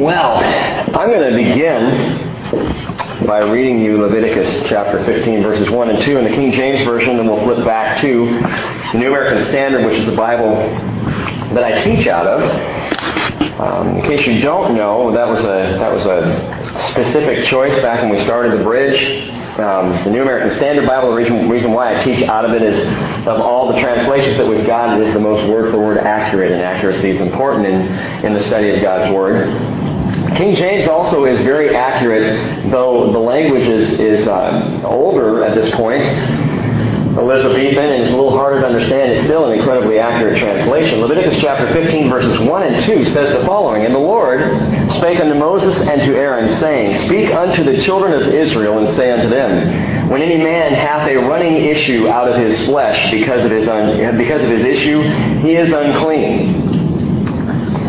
Well, I'm going to begin by reading you Leviticus chapter 15, verses 1 and 2 in the King James Version, and we'll flip back to the New American Standard, which is the Bible that I teach out of. In case you don't know, that was a specific choice back when we started The Bridge. The New American Standard Bible, the reason why I teach out of it is, of all the translations that we've got, it is the most word-for-word accurate, and accuracy is important in the study of God's Word. King James also is very accurate, though the language is older at this point, Elizabethan, and it's a little harder to understand. It's still an incredibly accurate translation. Leviticus chapter 15, verses 1 and 2 says the following: "And the Lord spake unto Moses and to Aaron, saying, Speak unto the children of Israel, and say unto them, When any man hath a running issue out of his flesh because of his issue, he is unclean."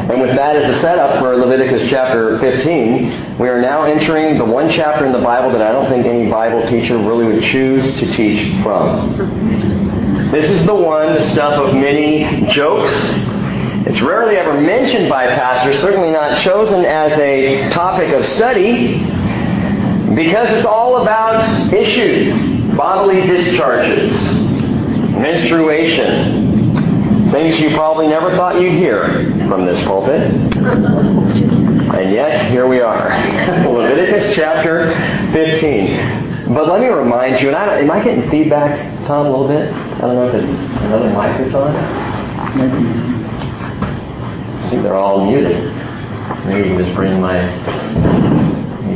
And with that as a setup for Leviticus chapter 15, we are now entering the one chapter in the Bible that I don't think any Bible teacher really would choose to teach from. This is the one, the stuff of many jokes. It's rarely ever mentioned by pastors, certainly not chosen as a topic of study, because it's all about issues, bodily discharges, menstruation, things you probably never thought you'd hear from this pulpit. And yet, here we are. Leviticus chapter 15. But let me remind you, and am I getting feedback, Tom, a little bit? I don't know if it's another mic that's on. I think they're all muted. Maybe you can just bring me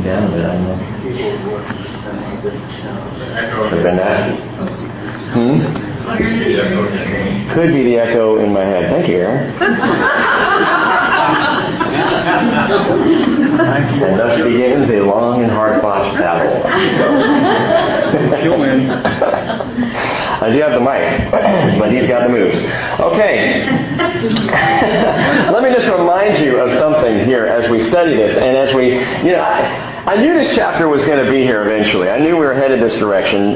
down a bit, I don't know. Could have been that. Could be the echo in my head. Thank you, Aaron. And thus begins a long and hard-fought battle. You'll win. I do have the mic, but he's got the moves. Okay. Let me just remind you of something here as we study this, and as we, I knew this chapter was going to be here eventually. I knew we were headed this direction.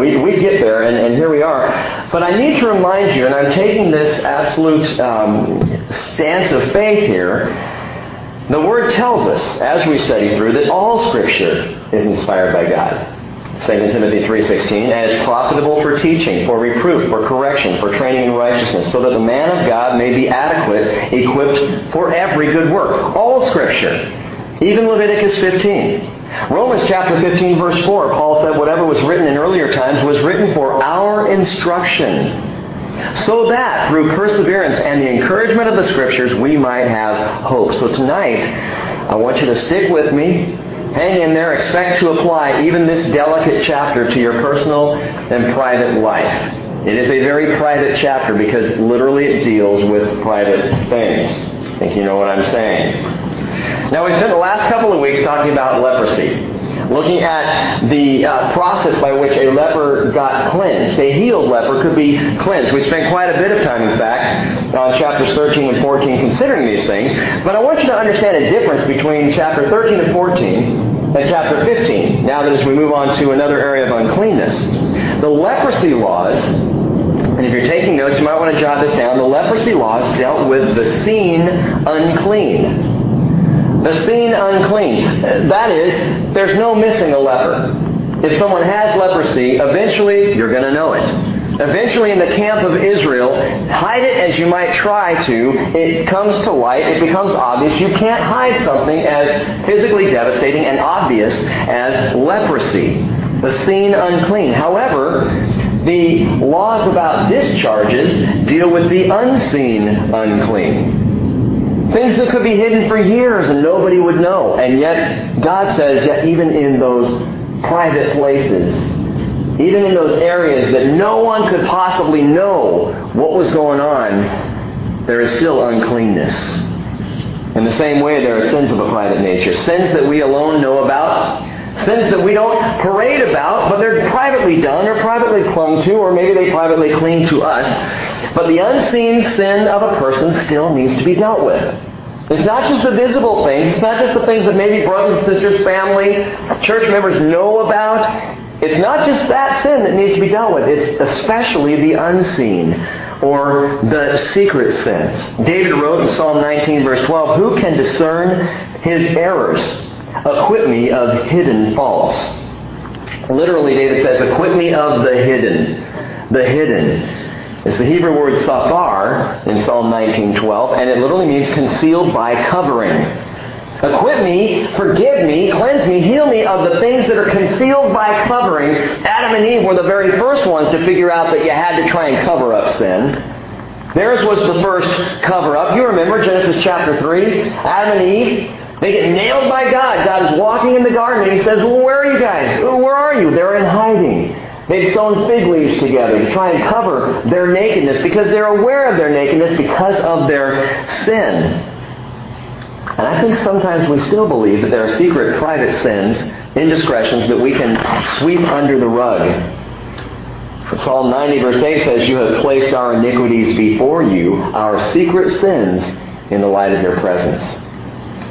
We get there, and here we are. But I need to remind you, and I'm taking this absolute stance of faith here, the Word tells us, as we study through, that all Scripture is inspired by God. 2 Timothy 3:16, and is profitable for teaching, for reproof, for correction, for training in righteousness, so that the man of God may be adequate, equipped for every good work. All Scripture. Even Leviticus 15. Romans chapter 15, verse 4, Paul said, whatever was written in earlier times was written for our instruction, so that through perseverance and the encouragement of the Scriptures we might have hope. So tonight, I want you to stick with me, hang in there, expect to apply even this delicate chapter to your personal and private life. It is a very private chapter because literally it deals with private things. I think you know what I'm saying. Now, we've spent the last couple of weeks talking about leprosy, looking at the process by which a leper got cleansed. A healed leper could be cleansed. We spent quite a bit of time, in fact, on chapters 13 and 14 considering these things. But I want you to understand a difference between chapter 13 and 14 and chapter 15, now that as we move on to another area of uncleanness. The leprosy laws, and if you're taking notes, you might want to jot this down, the leprosy laws dealt with the seen unclean. The seen unclean. That is, there's no missing a leper. If someone has leprosy, eventually you're going to know it. Eventually in the camp of Israel, hide it as you might try to, it comes to light, it becomes obvious. You can't hide something as physically devastating and obvious as leprosy. The seen unclean. However, the laws about discharges deal with the unseen unclean. Things that could be hidden for years and nobody would know. And yet, God says, yet even in those private places, even in those areas that no one could possibly know what was going on, there is still uncleanness. In the same way, there are sins of a private nature. Sins that we alone know about. Sins that we don't parade about, but they're privately done or privately clung to, or maybe they privately cling to us. But the unseen sin of a person still needs to be dealt with. It's not just the visible things. It's not just the things that maybe brothers and sisters, family, church members know about. It's not just that sin that needs to be dealt with. It's especially the unseen or the secret sins. David wrote in Psalm 19, verse 12, "Who can discern his errors? Acquit me of hidden faults." Literally, David says, "Acquit me of the hidden." The hidden. It's the Hebrew word safar in Psalm 19:12, and it literally means concealed by covering. Acquit me, forgive me, cleanse me, heal me of the things that are concealed by covering. Adam and Eve were the very first ones to figure out that you had to try and cover up sin. Theirs was the first cover-up. You remember Genesis chapter 3, Adam and Eve. They get nailed by God. God is walking in the garden and He says, "Well, where are you guys? Where are you?" They're in hiding. They've sewn fig leaves together to try and cover their nakedness because they're aware of their nakedness because of their sin. And I think sometimes we still believe that there are secret, private sins, indiscretions that we can sweep under the rug. Psalm 90 verse 8 says, "You have placed our iniquities before you, our secret sins, in the light of your presence."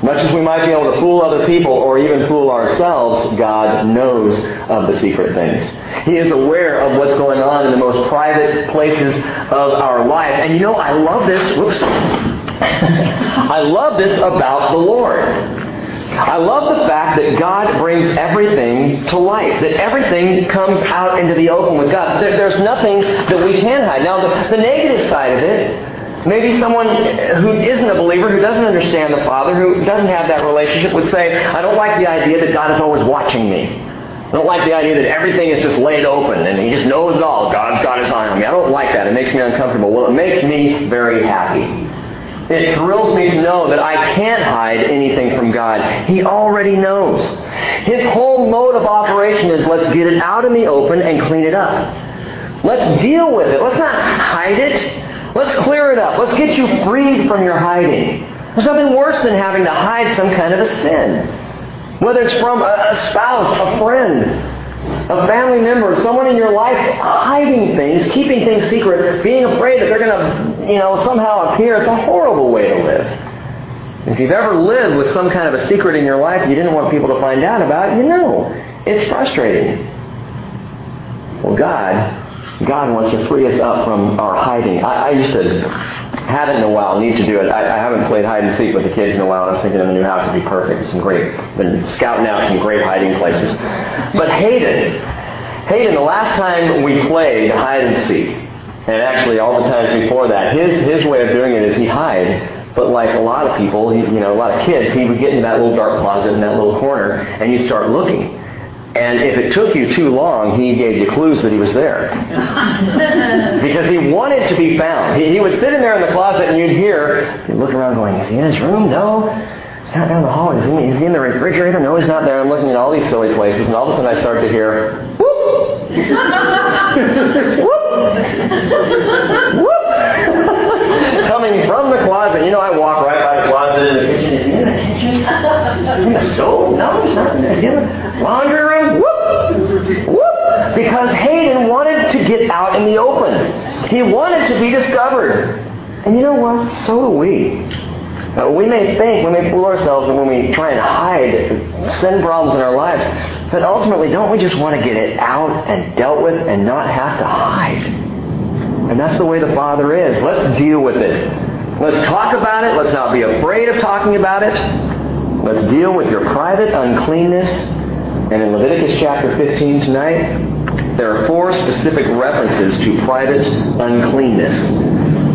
Much as we might be able to fool other people or even fool ourselves, God knows of the secret things. He is aware of what's going on in the most private places of our life. And you know, I love this. Whoops. I love this about the Lord. I love the fact that God brings everything to light, that everything comes out into the open with God. There's nothing that we can hide. Now, the negative side of it, maybe someone who isn't a believer, who doesn't understand the Father, who doesn't have that relationship, would say, "I don't like the idea that God is always watching me. I don't like the idea that everything is just laid open and He just knows it all. God's got His eye on me. I don't like that. It makes me uncomfortable." Well, it makes me very happy. It thrills me to know that I can't hide anything from God. He already knows. His whole mode of operation is, let's get it out in the open and clean it up. Let's deal with it. Let's not hide it. Let's clear it up. Let's get you freed from your hiding. There's nothing worse than having to hide some kind of a sin. Whether it's from a spouse, a friend, a family member, someone in your life, hiding things, keeping things secret, being afraid that they're going to, somehow appear. It's a horrible way to live. If you've ever lived with some kind of a secret in your life you didn't want people to find out about, it's frustrating. Well, God wants to free us up from our hiding. I used to, haven't in a while, need to do it. I haven't played hide and seek with the kids in a while. I was thinking in the new house would be perfect. Been scouting out some great hiding places. But Hayden, the last time we played hide and seek, and actually all the times before that, his way of doing it is he hide. But like a lot of people, a lot of kids, he would get in that little dark closet in that little corner, and you'd start looking. And if it took you too long, he gave you clues that he was there. Because he wanted to be found. He would sit in there in the closet and you'd look around going, "Is he in his room? No. He's not down the hall. Is he in the refrigerator? No, he's not there." I'm looking at all these silly places, and all of a sudden I start to hear, whoop, whoop, whoop, coming from the closet. I walk right by the closet in the kitchen. Is he in the kitchen? In the stove? No, he's not there. Is he in the laundry room? Whoop! Whoop! Because Hayden wanted to get out in the open. He wanted to be discovered. And you know what? So do we. We may think, we may fool ourselves when we try and hide sin problems in our lives, but ultimately, don't we just want to get it out and dealt with and not have to hide? And that's the way the Father is. Let's deal with it. Let's talk about it. Let's not be afraid of talking about it. Let's deal with your private uncleanness. And in Leviticus chapter 15 tonight, there are 4 specific references to private uncleanness.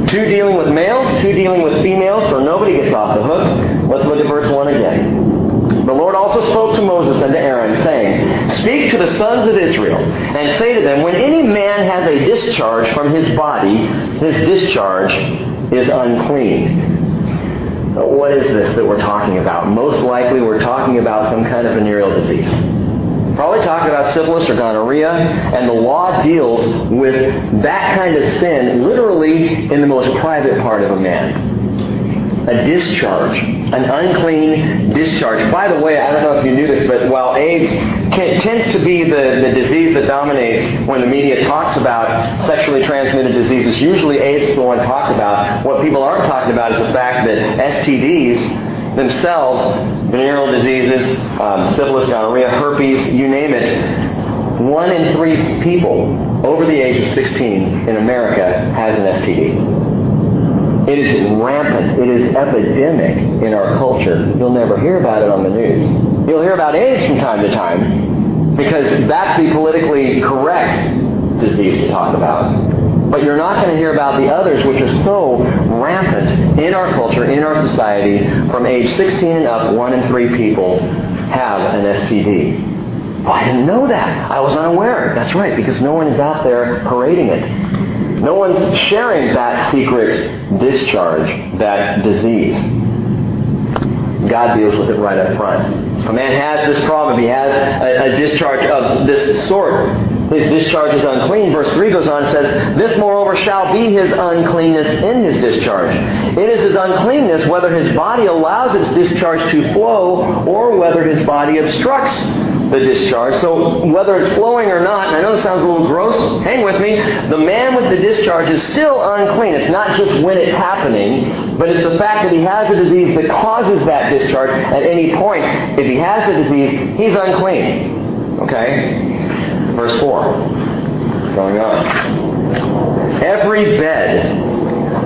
2 dealing with males, 2 dealing with females, so nobody gets off the hook. Let's look at verse 1 again. "The Lord also spoke to Moses and to Aaron, saying, 'Speak to the sons of Israel, and say to them, when any man has a discharge from his body, his discharge is unclean.'" What is this that we're talking about? Most likely we're talking about some kind of venereal disease. Probably talking about syphilis or gonorrhea, and the law deals with that kind of sin literally in the most private part of a man. A discharge, an unclean discharge. By the way, I don't know if you knew this, but while AIDS tends to be the disease that dominates when the media talks about sexually transmitted diseases, usually AIDS is the one talked about. What people aren't talking about is the fact that STDs themselves, venereal diseases, syphilis, gonorrhea, herpes, you name it, 1 in 3 people over the age of 16 in America has an STD. It is rampant. It is epidemic in our culture. You'll never hear about it on the news. You'll hear about AIDS from time to time because that's the politically correct disease to talk about. But you're not going to hear about the others, which are so rampant in our culture, in our society. From age 16 and up, 1 in 3 people have an STD. Well, I didn't know that. I was unaware. That's right, because no one is out there parading it. No one's sharing that secret discharge, that disease. God deals with it right up front. If a man has this problem, he has a discharge of this sort, his discharge is unclean. Verse 3 goes on and says, this moreover shall be his uncleanness in his discharge. It is his uncleanness whether his body allows its discharge to flow or whether his body obstructs the discharge. So whether it's flowing or not, and I know this sounds a little gross, hang with me, the man with the discharge is still unclean. It's not just when it's happening, but it's the fact that he has a disease that causes that discharge at any point. If he has the disease, he's unclean. Okay? Verse 4. Going on. Every bed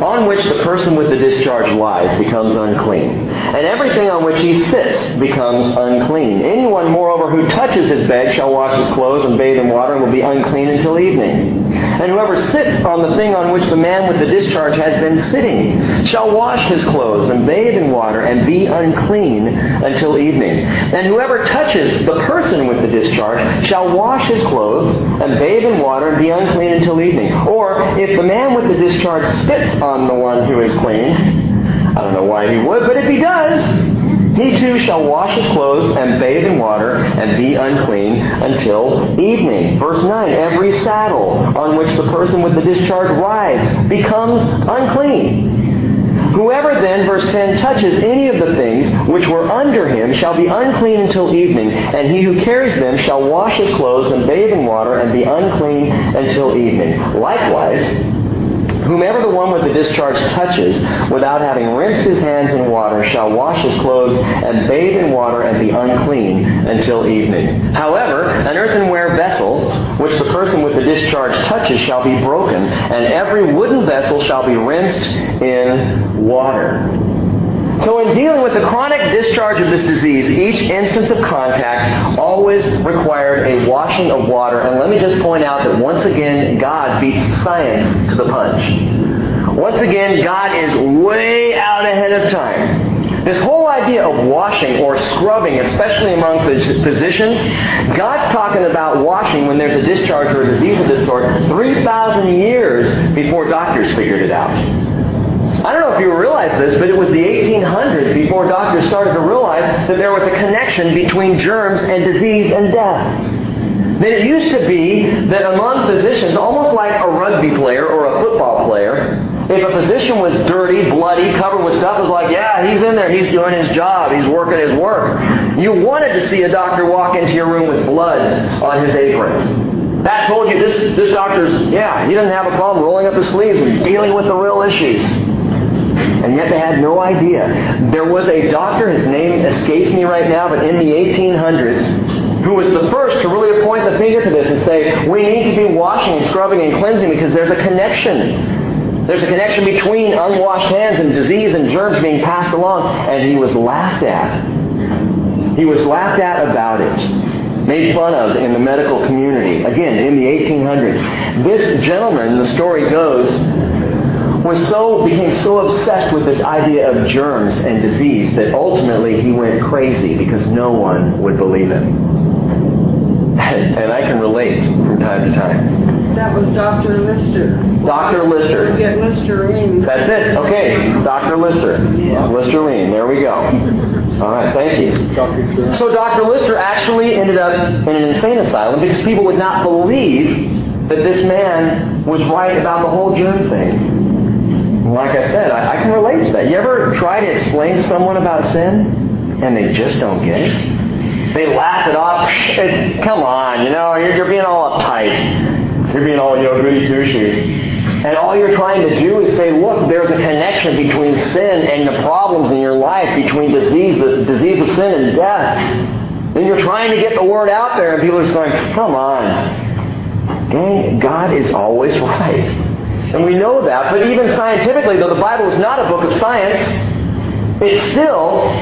on which the person with the discharge lies becomes unclean, and everything on which he sits becomes unclean. Anyone, moreover, who touches his bed shall wash his clothes and bathe in water and will be unclean until evening. And whoever sits on the thing on which the man with the discharge has been sitting shall wash his clothes and bathe in water and be unclean until evening. And whoever touches the person with the discharge shall wash his clothes and bathe in water and be unclean until evening. Or if the man with the discharge spits on the one who is clean, I don't know why he would, but if he does, he too shall wash his clothes and bathe in water and be unclean until evening. Verse 9, every saddle on which the person with the discharge rides becomes unclean. Whoever then, verse 10, touches any of the things which were under him shall be unclean until evening, and he who carries them shall wash his clothes and bathe in water and be unclean until evening. Likewise, whomever the one with the discharge touches without having rinsed his hands in water shall wash his clothes and bathe in water and be unclean until evening. However, an earthenware vessel which the person with the discharge touches shall be broken, and every wooden vessel shall be rinsed in water. So in dealing with the chronic discharge of this disease, each instance of contact always required a washing of water. And let me just point out that once again, God beats science to the punch. Once again, God is way out ahead of time. This whole idea of washing or scrubbing, especially among physicians, God's talking about washing when there's a discharge or a disease of this sort 3,000 years before doctors figured it out. I don't know if you realize this, but it was the 1800s before doctors started to realize that there was a connection between germs and disease and death. That it used to be that among physicians, almost like a rugby player or a football player, if a physician was dirty, bloody, covered with stuff, it was like, yeah, he's in there, he's doing his job, he's working his work. You wanted to see a doctor walk into your room with blood on his apron. That told you this doctor's, he doesn't have a problem rolling up his sleeves and dealing with the real issues. And yet they had no idea. There was a doctor, his name escapes me right now, but in the 1800s, who was the first to really point the finger to this and say, we need to be washing and scrubbing and cleansing because there's a connection. There's a connection between unwashed hands and disease and germs being passed along. And he was laughed at. He was laughed at about it. Made fun of in the medical community. Again, in the 1800s. This gentleman, the story goes, became so obsessed with this idea of germs and disease that ultimately he went crazy because no one would believe him. And I can relate from time to time. That was Dr. Lister. Dr. Lister. Don't forget Listerine. That's it. Okay. Dr. Lister. Yeah. Listerine. There we go. All right, thank you. So Dr. Lister actually ended up in an insane asylum because people would not believe that this man was right about the whole germ thing. Like I said, I can relate to that. You ever try to explain to someone about sin and they just don't get it? They laugh it off. Come on, you're being all uptight. You're being all goody two-shoes. And all you're trying to do is say, look, there's a connection between sin and the problems in your life, between disease of sin and death. And you're trying to get the word out there, and people are just going, come on. dang, God is always right. And we know that, but even scientifically, though the Bible is not a book of science, it's still,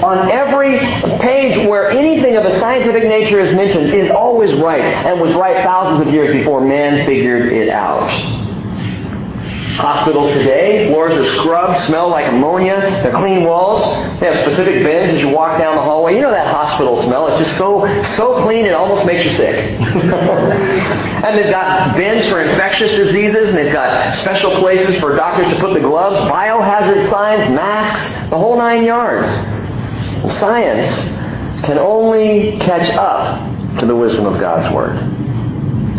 on every page where anything of a scientific nature is mentioned, is always right, and was right thousands of years before man figured it out. Hospitals today, floors are scrubbed, smell like ammonia, they're clean walls, they have specific bins as you walk down the hallway. You know that hospital smell, it's just so clean it almost makes you sick. And they've got bins for infectious diseases, and they've got special places for doctors to put the gloves, biohazard signs, masks, the whole 9 yards. Well, science can only catch up to the wisdom of God's Word.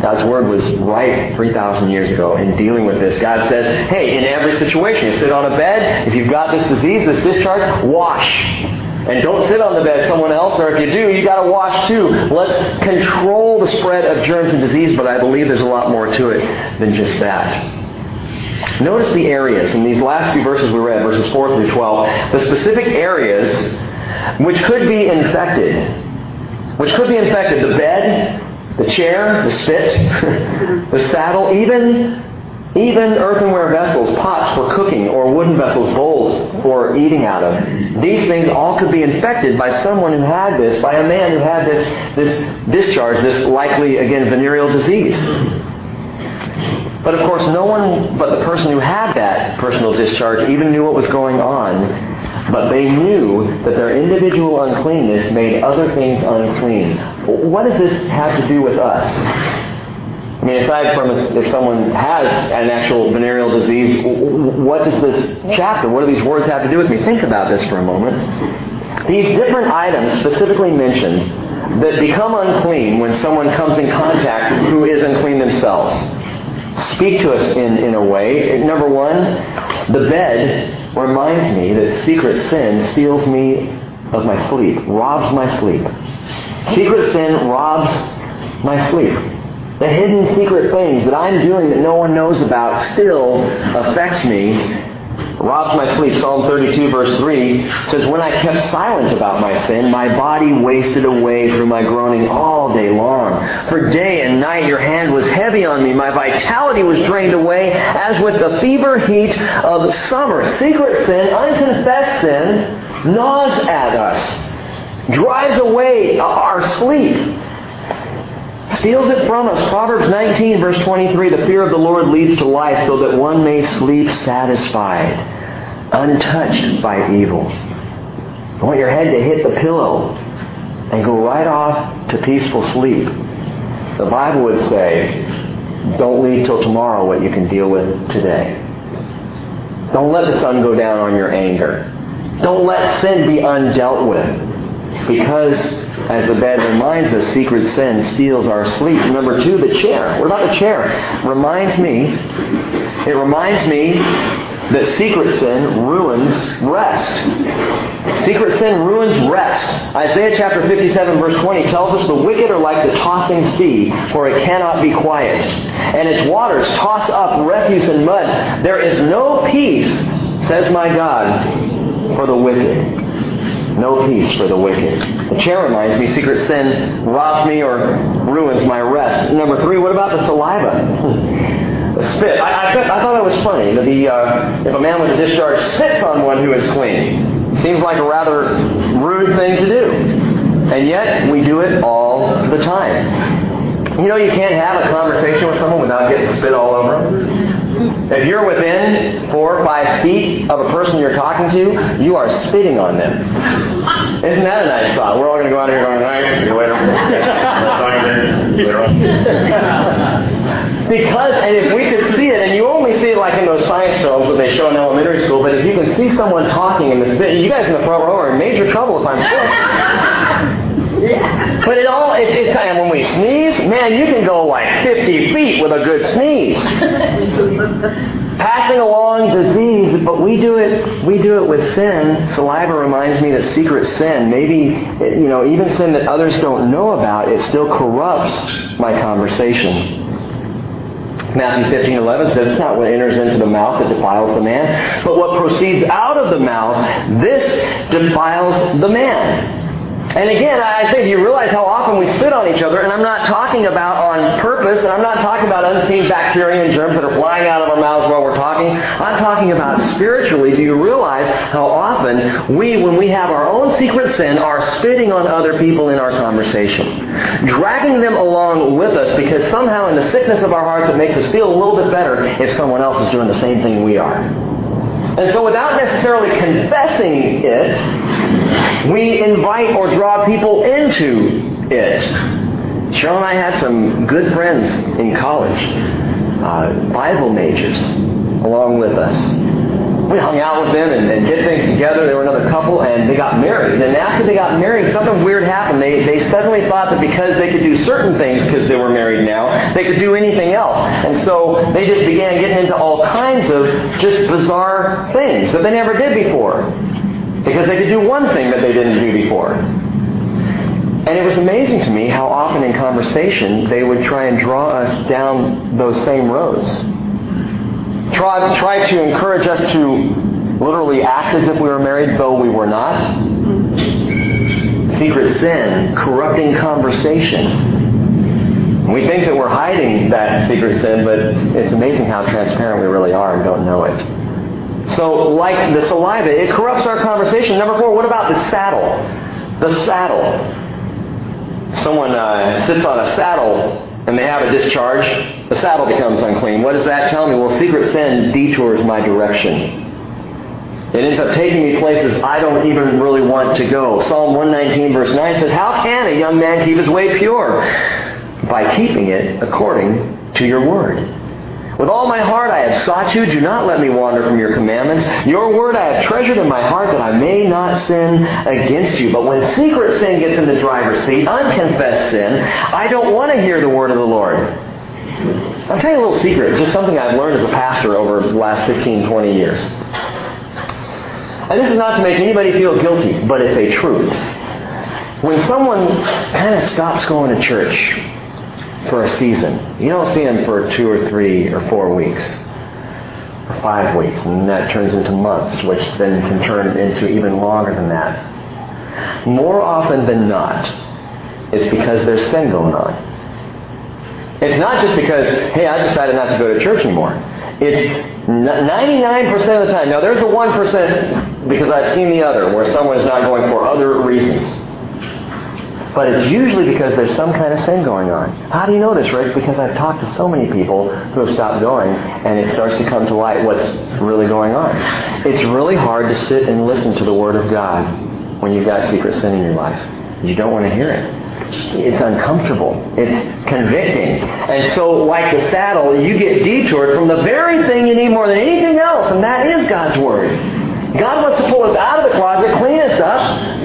God's Word was right 3,000 years ago in dealing with this. God says, hey, in every situation, you sit on a bed, if you've got this disease, this discharge, wash. And don't sit on the bed someone else, or if you do, you got to wash too. Let's control the spread of germs and disease, but I believe there's a lot more to it than just that. Notice the areas. In these last few verses we read, verses 4 through 12, the specific areas which could be infected. The bed, the chair, the spit, the saddle, even earthenware vessels, pots for cooking, or wooden vessels, bowls for eating out of. These things all could be infected by someone who had this, by a man who had this discharge, this likely, again, venereal disease. But of course, no one but the person who had that personal discharge even knew what was going on. But they knew that their individual uncleanness made other things unclean. What does this have to do with us? I mean, aside from if someone has an actual venereal disease, what does this chapter, what do these words have to do with me? Think about this for a moment. These different items specifically mentioned that become unclean when someone comes in contact who is unclean themselves speak to us in a way. Number one, the bed reminds me that secret sin steals me of my sleep, robs my sleep. Secret sin robs my sleep. The hidden secret things that I'm doing that no one knows about still affects me, robs my sleep. Psalm 32 verse 3 says, when I kept silent about my sin, my body wasted away through my groaning all day long. For day and night your hand was heavy on me. My vitality was drained away as with the fever heat of summer. Secret sin, unconfessed sin, gnaws at us, drives away our sleep, steals it from us. Proverbs 19, verse 23, the fear of the Lord leads to life so that one may sleep satisfied, untouched by evil. I want your head to hit the pillow and go right off to peaceful sleep. The Bible would say, don't leave till tomorrow what you can deal with today. Don't let the sun go down on your anger. Don't let sin be undealt with. Because, as the bed reminds us, secret sin steals our sleep. Number two, the chair. What about the chair? It reminds me that secret sin ruins rest. Secret sin ruins rest. Isaiah chapter 57 verse 20 tells us the wicked are like the tossing sea, for it cannot be quiet. And its waters toss up refuse and mud. There is no peace, says my God, for the wicked. No peace for the wicked. The chair reminds me secret sin robs me or ruins my rest. Number three, what about the saliva? The spit. I thought that was funny. That if a man with a discharge spits on one who is clean, seems like a rather rude thing to do. And yet, we do it all the time. You know, you can't have a conversation with someone without getting spit all over them. If you're within 4 or 5 feet of a person you're talking to, you are spitting on them. Isn't that a nice thought? We're all going to go out here going, all right, see you later. Because, and if we could see it, and you only see it like in those science films that they show in elementary school, but if you can see someone talking in the spit, you guys in the front row are in major trouble if I'm sure. But it's time when we sneeze, man, you can go like 50 feet with a good sneeze. Passing along disease, but we do it with sin. Saliva reminds me that secret sin, maybe, you know, even sin that others don't know about, it still corrupts my conversation. Matthew 15:11 says, it's not what enters into the mouth that defiles the man, but what proceeds out of the mouth, this defiles the man. And again, I think you realize how often we sit on each other, and I'm not talking about on purpose, and I'm not talking about unseen bacteria and germs that are flying out of our mouths while we're talking. I'm talking about spiritually. Do you realize how often we, when we have our own secret sin, are spitting on other people in our conversation, dragging them along with us, because somehow in the sickness of our hearts it makes us feel a little bit better if someone else is doing the same thing we are. And so without necessarily confessing it, we invite or draw people into it. Cheryl and I had some good friends in college, Bible majors, along with us. We hung out with them and did things together. They were another couple, and they got married. And after they got married, something weird happened. They suddenly thought that because they could do certain things because they were married now, they could do anything else. And so they just began getting into all kinds of just bizarre things that they never did before, because they could do one thing that they didn't do before. And it was amazing to me how often in conversation they would try and draw us down those same roads. Try to encourage us to literally act as if we were married, though we were not. Secret sin, corrupting conversation. We think that we're hiding that secret sin, but it's amazing how transparent we really are and don't know it. So, like the saliva, it corrupts our conversation. Number 4, what about the saddle? The saddle. Someone sits on a saddle and they have a discharge, the saddle becomes unclean. What does that tell me? Well, secret sin detours my direction. It ends up taking me places I don't even really want to go. Psalm 119 verse 9 says, "How can a young man keep his way pure? By keeping it according to your word. With all my heart I have sought you. Do not let me wander from your commandments. Your word I have treasured in my heart that I may not sin against you." But when secret sin gets in the driver's seat, unconfessed sin, I don't want to hear the word of the Lord. I'll tell you a little secret, just something I've learned as a pastor over the last 15, 20 years. And this is not to make anybody feel guilty, but it's a truth. When someone kind of stops going to church for a season, you don't see them for 2 or 3 or 4 weeks or 5 weeks, and that turns into months, which then can turn into even longer than that. More often than not, it's because there's sin going on. It's not just because, hey, I decided not to go to church anymore. It's 99% of the time. Now, there's a 1%, because I've seen the other, where someone is not going for other reasons. But it's usually because there's some kind of sin going on. How do you know this, Rick? Because I've talked to so many people who have stopped going, and it starts to come to light what's really going on. It's really hard to sit and listen to the Word of God when you've got secret sin in your life. You don't want to hear it. It's uncomfortable. It's convicting. And so, like the saddle, you get detoured from the very thing you need more than anything else, and that is God's Word. God wants to pull us out of the closet, clean us up,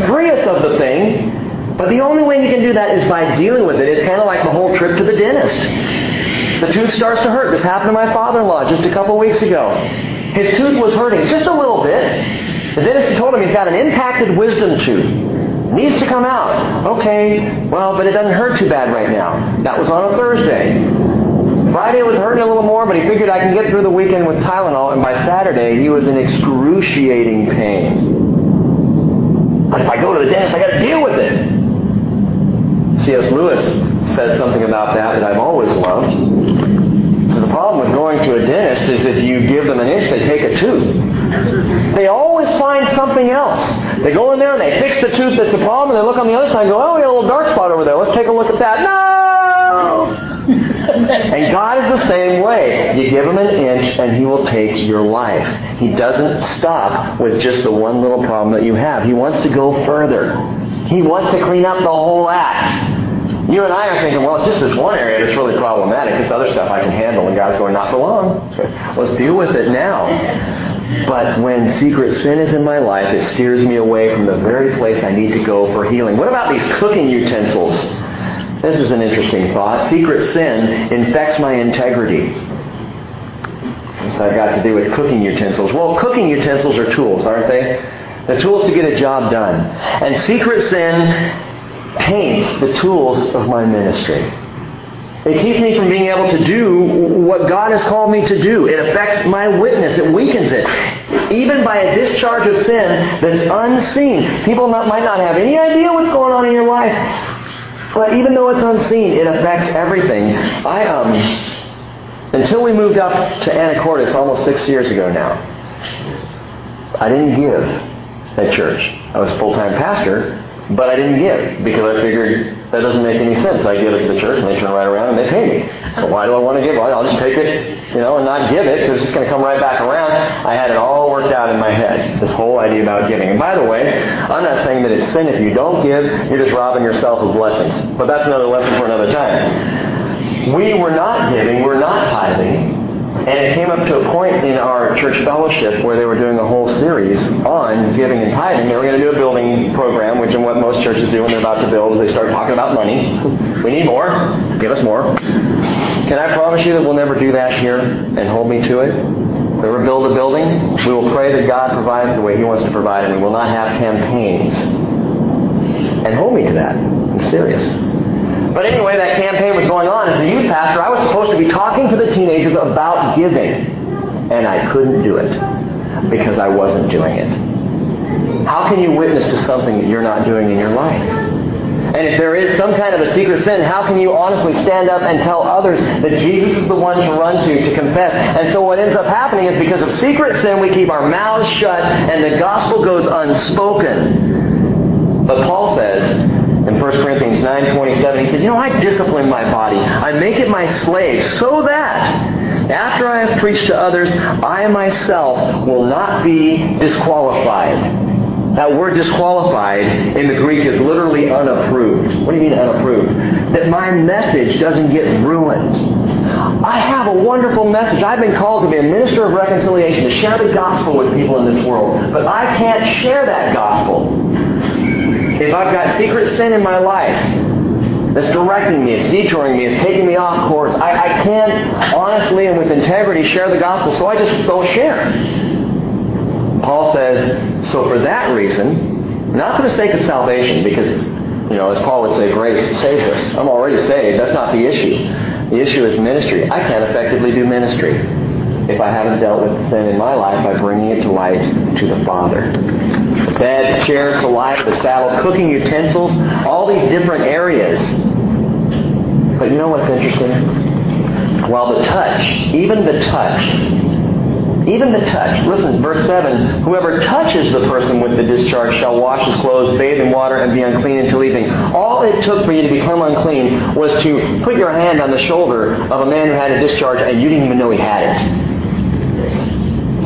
free us of the thing. But the only way you can do that is by dealing with it. It's kind of like the whole trip to the dentist. The tooth starts to hurt. This happened to my father-in-law just a couple weeks ago. His tooth was hurting just a little bit. The dentist told him he's got an impacted wisdom tooth. Needs to come out. Okay, well, but it doesn't hurt too bad right now. That was on a Thursday. Friday was hurting a little more, but he figured I can get through the weekend with Tylenol, and by Saturday he was in excruciating pain. But if I go to the dentist, I got to deal with it. C.S. Lewis said something about that I've always loved. So the problem with going to a dentist is if you give them an inch, they take a tooth. They always find something else. They go in there and they fix the tooth that's the problem, and they look on the other side and go, "Oh, we got a little dark spot over there. Let's take a look at that." No! And God is the same way. You give Him an inch and He will take your life. He doesn't stop with just the one little problem that you have. He wants to go further. He wants to clean up the whole act. You and I are thinking, well, it's just this one area that's really problematic. This other stuff I can handle. And God's going, not for long. Let's deal with it now. But when secret sin is in my life, it steers me away from the very place I need to go for healing. What about these cooking utensils? This is an interesting thought. Secret sin infects my integrity. What's that got to do with cooking utensils? Well, cooking utensils are tools, aren't they? The tools to get a job done. And secret sin taints the tools of my ministry. It keeps me from being able to do what God has called me to do. It affects my witness. It weakens it. even by a discharge of sin that's unseen. People might not have any idea what's going on in your life, but even though it's unseen, it affects everything. Until we moved up to Anacortes almost 6 years ago now, I didn't give at church. I was a full-time pastor, but I didn't give because I figured that doesn't make any sense. I give it to the church and they turn right around and they pay me. So why do I want to give? Well, I'll just take it, and not give it because it's going to come right back around. I had it all worked out in my head, this whole idea about giving. And by the way, I'm not saying that it's sin if you don't give. You're just robbing yourself of blessings. But that's another lesson for another time. We were not giving. We're not tithing. And it came up to a point in our church fellowship where they were doing a whole series on giving and tithing. They were going to do a building program, which is what most churches do when they're about to build, is they start talking about money. We need more. Give us more. Can I promise you that we'll never do that here, and hold me to it? If we ever build a building, we will pray that God provides the way He wants to provide, and we will not have campaigns. And hold me to that. I'm serious. But anyway, that campaign was going on. As a youth pastor, I was supposed to be talking to the teenagers about giving. And I couldn't do it because I wasn't doing it. How can you witness to something that you're not doing in your life? And if there is some kind of a secret sin, how can you honestly stand up and tell others that Jesus is the one to run to confess? And so what ends up happening is because of secret sin, we keep our mouths shut and the gospel goes unspoken. But Paul says, in 1 Corinthians 9:27, he said, I discipline my body. I make it my slave so that after I have preached to others, I myself will not be disqualified. That word disqualified in the Greek is literally unapproved. What do you mean unapproved? That my message doesn't get ruined. I have a wonderful message. I've been called to be a minister of reconciliation, to share the gospel with people in this world. But I can't share that gospel if I've got secret sin in my life that's directing me, it's detouring me, it's taking me off course. I can't honestly and with integrity share the gospel, so I just don't share. Paul says, so for that reason, not for the sake of salvation, because, as Paul would say, grace saves us. I'm already saved. That's not the issue. The issue is ministry. I can't effectively do ministry if I haven't dealt with sin in my life by bringing it to light to the Father. The bed, chair, saliva, the saddle, cooking utensils, all these different areas. But you know what's interesting? While the touch, listen, verse 7, whoever touches the person with the discharge shall wash his clothes, bathe in water, and be unclean until evening. All it took for you to become unclean was to put your hand on the shoulder of a man who had a discharge and you didn't even know he had it.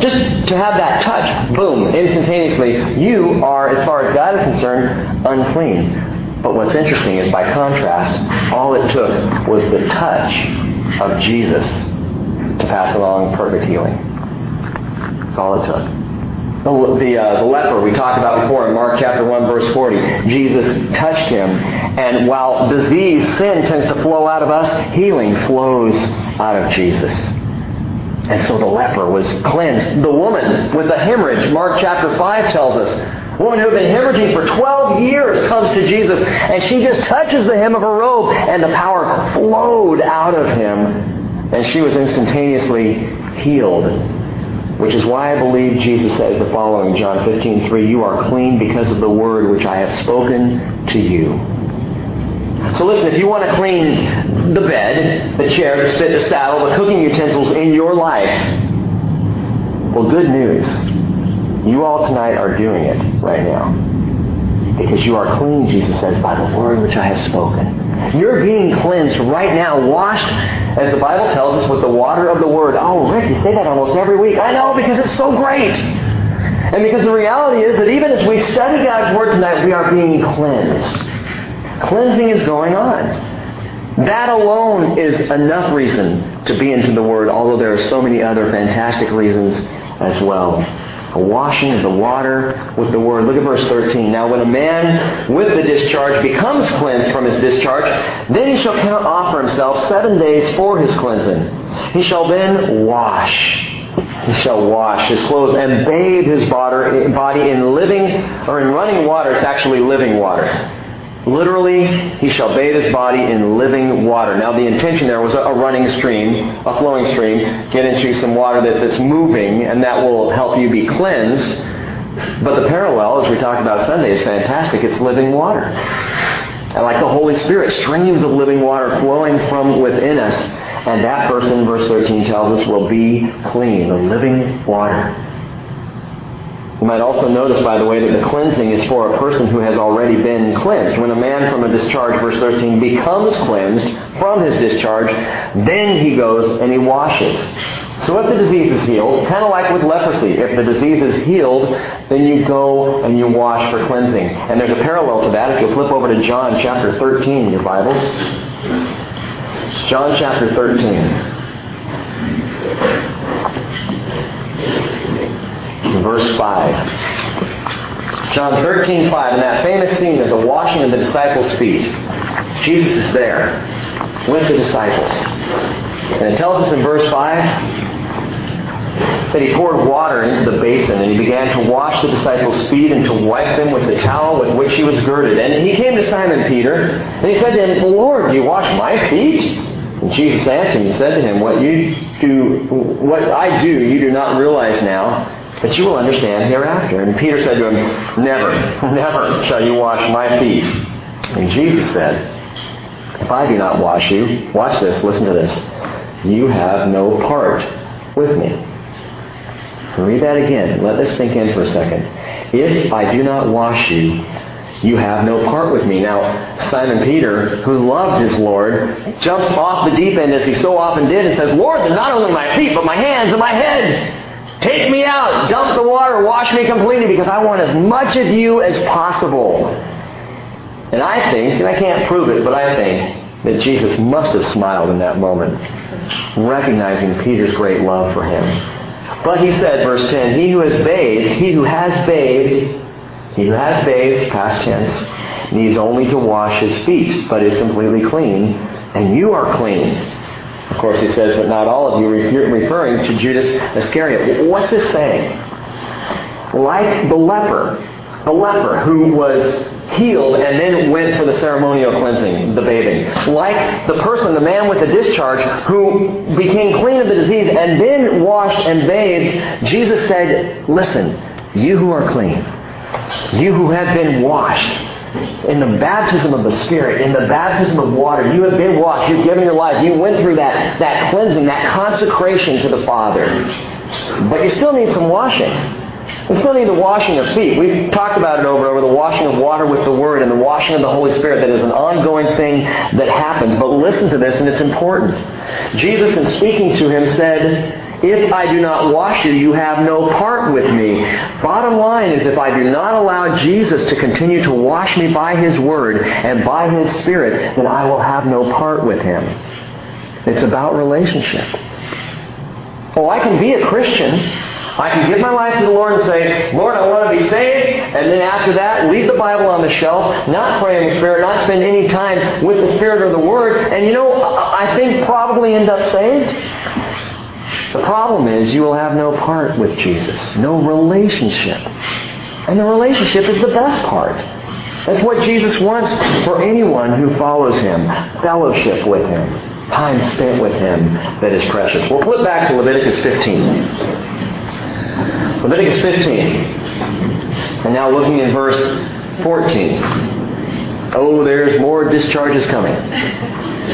Just to have that touch, boom, instantaneously, you are, as far as God is concerned, unclean. But what's interesting is, by contrast, all it took was the touch of Jesus to pass along perfect healing. That's all it took. The leper we talked about before in Mark chapter 1, verse 40. Jesus touched him. And while disease, sin tends to flow out of us, healing flows out of Jesus. And so the leper was cleansed. The woman with the hemorrhage, Mark chapter 5 tells us, the woman who had been hemorrhaging for 12 years comes to Jesus, and she just touches the hem of her robe, and the power flowed out of him, and she was instantaneously healed. Which is why I believe Jesus says the following, John 15:3, you are clean because of the word which I have spoken to you. So listen, if you want to clean the bed, the chair, the saddle, the cooking utensils in your life, well, good news. You all tonight are doing it right now. Because you are clean, Jesus says, by the word which I have spoken. You're being cleansed right now, washed, as the Bible tells us, with the water of the word. Oh, Rick, you say that almost every week. I know, because it's so great. And because the reality is that even as we study God's word tonight, we are being cleansed. Cleansing is going on. That alone is enough reason to be into the Word, although there are so many other fantastic reasons as well. A washing of the water with the Word. Look at verse 13. Now when a man with the discharge becomes cleansed from his discharge, then he shall count off for himself 7 days for his cleansing. He shall then wash. He shall wash his clothes and bathe his body in living or in running water. It's actually living water. Literally, he shall bathe his body in living water. Now, the intention there was a running stream, a flowing stream. Get into some water that's moving, and that will help you be cleansed. But the parallel, as we talked about Sunday, is fantastic. It's living water. And like the Holy Spirit, streams of living water flowing from within us. And that person, verse 13 tells us, will be clean, the living water. You might also notice, by the way, that the cleansing is for a person who has already been cleansed. When a man from a discharge, verse 13, becomes cleansed from his discharge, then he goes and he washes. So if the disease is healed, kind of like with leprosy, if the disease is healed, then you go and you wash for cleansing. And there's a parallel to that if you flip over to John chapter 13 in your Bibles. John chapter 13. Verse 5. John 13:5, in that famous scene of the washing of the disciples' feet, Jesus is there with the disciples. And it tells us in verse 5 that he poured water into the basin, and he began to wash the disciples' feet and to wipe them with the towel with which he was girded. And he came to Simon Peter, and he said to him, "Lord, do you wash my feet?" And Jesus answered and said to him, What I do, you do not realize now, but you will understand hereafter." And Peter said to him, Never shall you wash my feet." And Jesus said, "If I do not wash you," watch this, listen to this, "you have no part with me." Read that again. Let this sink in for a second. "If I do not wash you, you have no part with me." Now, Simon Peter, who loved his Lord, jumps off the deep end as he so often did and says, "Lord, they're not only my feet, but my hands and my head. Take me out, dump the water, wash me completely, because I want as much of you as possible." And I think, and I can't prove it, but I think that Jesus must have smiled in that moment, recognizing Peter's great love for him. But he said, verse 10, he who has bathed, past tense, needs only to wash his feet, but is completely clean, and you are clean. Of course, he says, but not all of you, referring to Judas Iscariot. What's this saying? Like the leper who was healed and then went for the ceremonial cleansing, the bathing. Like the person, the man with the discharge, who became clean of the disease and then washed and bathed, Jesus said, "Listen, you who are clean, you who have been washed, in the baptism of the Spirit, in the baptism of water, you have been washed, you've given your life, you went through that cleansing, that consecration to the Father. But you still need some washing. You still need the washing of feet." We've talked about it over and over, the washing of water with the Word and the washing of the Holy Spirit. That is an ongoing thing that happens. But listen to this, and it's important. Jesus, in speaking to him, said, "If I do not wash you, you have no part with me." Bottom line is, if I do not allow Jesus to continue to wash me by His Word and by His Spirit, then I will have no part with Him. It's about relationship. Oh, I can be a Christian. I can give my life to the Lord and say, "Lord, I want to be saved," and then after that, leave the Bible on the shelf, not pray in the Spirit, not spend any time with the Spirit or the Word, and I think probably end up saved. The problem is you will have no part with Jesus, no relationship. And the relationship is the best part. That's what Jesus wants for anyone who follows Him. Fellowship with Him. Time spent with Him that is precious. We'll flip back to Leviticus 15. Leviticus 15. And now looking in verse 14. Oh, there's more discharges coming.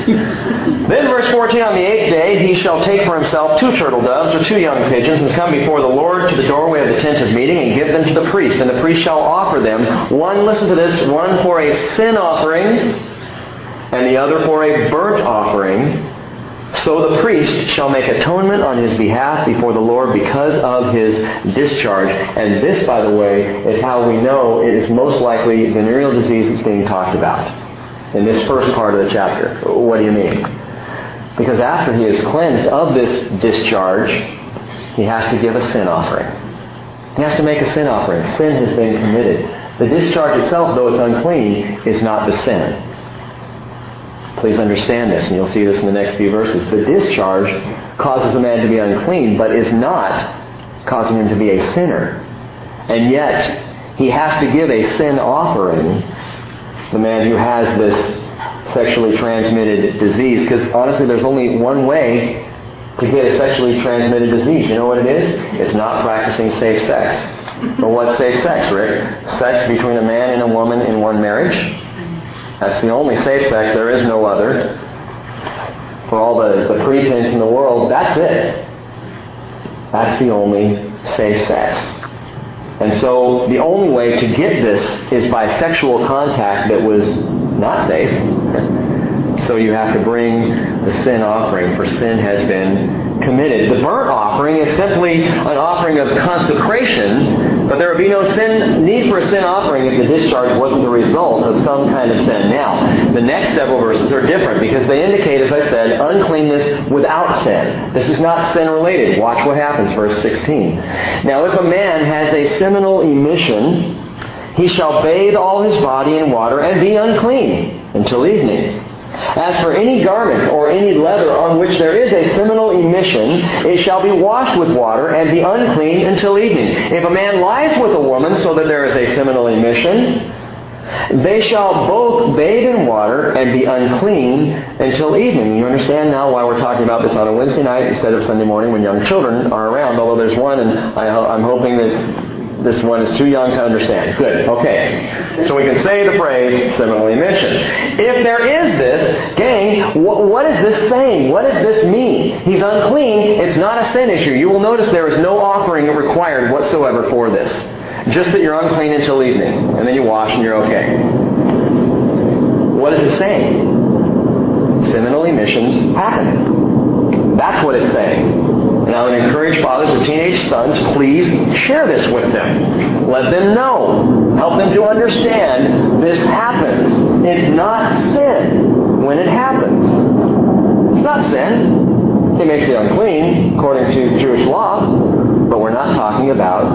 Then verse 14, "On the 8th day he shall take for himself 2 turtle doves or 2 young pigeons and come before the Lord to the doorway of the tent of meeting and give them to the priest. And the priest shall offer them, one," listen to this, "one for a sin offering and the other for a burnt offering. So the priest shall make atonement on his behalf before the Lord because of his discharge." And this, by the way, is how we know it is most likely venereal disease that's being talked about in this first part of the chapter. What do you mean? Because after he is cleansed of this discharge, he has to give a sin offering. He has to make a sin offering. Sin has been committed. The discharge itself, though it's unclean, is not the sin. Please understand this, and you'll see this in the next few verses. The discharge causes a man to be unclean, but is not causing him to be a sinner. And yet, he has to give a sin offering the man who has this sexually transmitted disease, because honestly there's only one way to get a sexually transmitted disease. You know what it is? It's not practicing safe sex. But what's safe sex, Rick? Sex between a man and a woman in one marriage? That's the only safe sex. There is no other. For all the pretense in the world, that's it. That's the only safe sex. And so the only way to get this is by sexual contact that was not safe. So you have to bring the sin offering, for sin has been committed. The burnt offering is simply an offering of consecration, but there would be no need for a sin offering if the discharge wasn't the result of some kind of sin. Now, the next several verses are different because they indicate, as I said, uncleanness without sin. This is not sin-related. Watch what happens, verse 16. Now, if a man has a seminal emission, he shall bathe all his body in water and be unclean until evening. As for any garment or any leather on which there is a seminal emission, it shall be washed with water and be unclean until evening. If a man lies with a woman so that there is a seminal emission, they shall both bathe in water and be unclean until evening. You understand now why we're talking about this on a Wednesday night instead of Sunday morning when young children are around, although there's one, and I'm hoping that this one is too young to understand. Good. Okay. So we can say the phrase seminal emission. If there is this, gang, what is this saying? What does this mean? He's unclean. It's not a sin issue. You will notice there is no offering required whatsoever for this. Just that you're unclean until evening. And then you wash and you're okay. What is it saying? Seminal emissions happen. That's what it's saying. And I would encourage fathers with teenage sons, please share this with them. Let them know. Help them to understand this happens. It's not sin when it happens. It's not sin. It makes you unclean according to Jewish law. But we're not talking about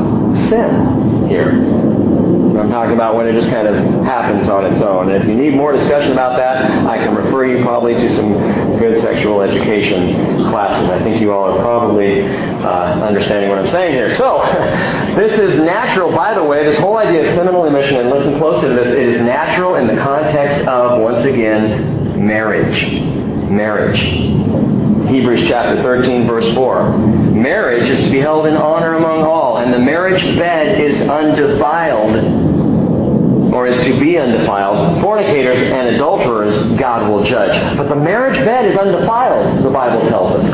sin here. I'm talking about when it just kind of happens on its own. And if you need more discussion about that, I can refer you probably to some good sexual education classes. I think you all are probably understanding what I'm saying here. So, this is natural, by the way, this whole idea of seminal emission, and listen closely to this, it is natural in the context of, once again, marriage. Hebrews chapter 13, verse 4. Marriage is to be held in honor among all, and the marriage bed is undefiled, or is to be undefiled. Fornicators and adulterers God will judge. But the marriage bed is undefiled, the Bible tells us.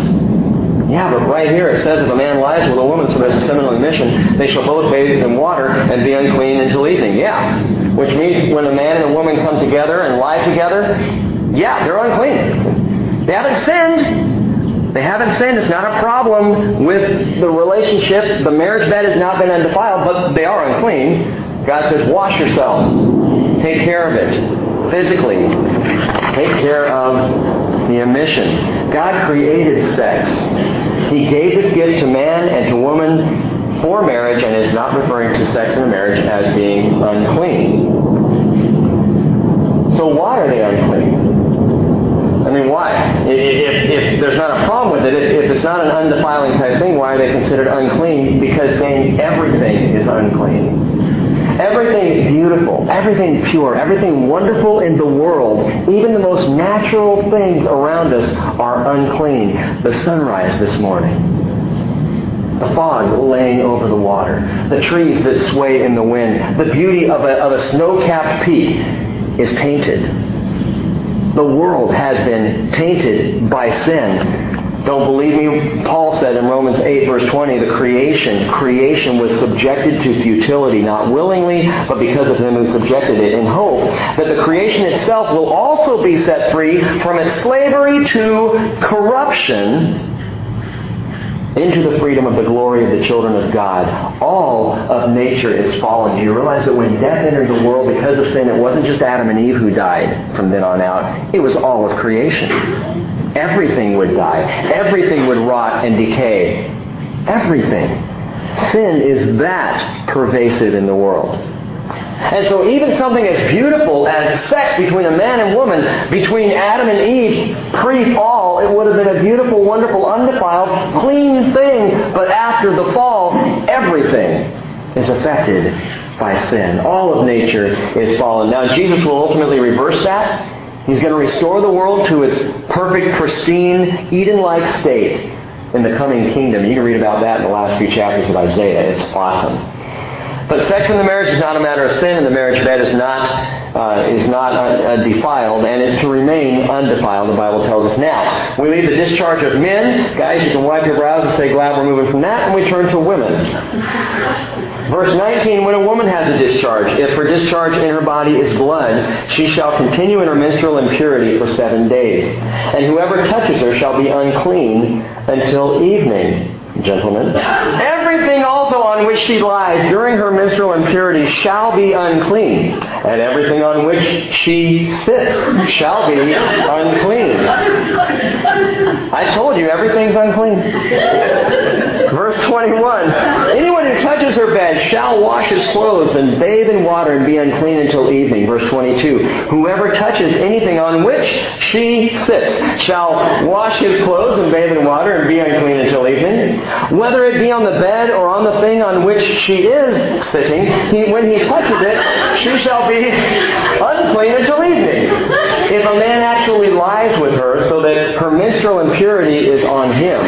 Yeah, but right here it says if a man lies with a woman so there's a seminal emission, they shall both bathe in water and be unclean until evening. Yeah, which means when a man and a woman come together and lie together, yeah, they're unclean. They haven't sinned. It's not a problem with the relationship. The marriage bed has not been undefiled, but they are unclean. God says, wash yourself. Take care of it. Physically. Take care of the emission. God created sex. He gave this gift to man and to woman for marriage, and is not referring to sex in a marriage as being unclean. So why are they unclean? I mean, why? If there's not a problem with it, if it's not an undefiling type thing, why are they considered unclean? Because then everything is unclean. Everything beautiful, everything pure, everything wonderful in the world, even the most natural things around us are unclean. The sunrise this morning, the fog laying over the water, the trees that sway in the wind, the beauty of a snow-capped peak is tainted. The world has been tainted by sin. Don't believe me? Paul said in Romans 8, verse 20, the creation was subjected to futility, not willingly, but because of him who subjected it, in hope that the creation itself will also be set free from its slavery to corruption into the freedom of the glory of the children of God. All of nature is fallen. Do you realize that when death entered the world because of sin, it wasn't just Adam and Eve who died from then on out. It was all of creation. Everything would die. Everything would rot and decay. Everything. Sin is that pervasive in the world. And so even something as beautiful as sex between a man and woman, between Adam and Eve, pre-fall, it would have been a beautiful, wonderful, undefiled, clean thing. But after the fall, everything is affected by sin. All of nature is fallen. Now, Jesus will ultimately reverse that. He's going to restore the world to its perfect, pristine, Eden-like state in the coming kingdom. You can read about that in the last few chapters of Isaiah. It's awesome. But sex in the marriage is not a matter of sin, and the marriage bed is not defiled, and is to remain undefiled, the Bible tells us. Now, we leave the discharge of men. Guys, you can wipe your brows and say, glad we're moving from that, and we turn to women. Verse 19, when a woman has a discharge, if her discharge in her body is blood, she shall continue in her menstrual impurity for 7 days. And whoever touches her shall be unclean until evening. Gentlemen, everything also on which she lies during her menstrual impurity shall be unclean, and everything on which she sits shall be unclean. I told you, everything's unclean. Verse 21, anyone who touches her bed shall wash his clothes and bathe in water and be unclean until evening. Verse 22, whoever touches anything on which she sits shall wash his clothes and bathe in water and be unclean until evening. Whether it be on the bed or on the thing on which she is sitting, when he touches it, she shall be unclean until evening. If a man actually lies with her so that her menstrual impurity is on him,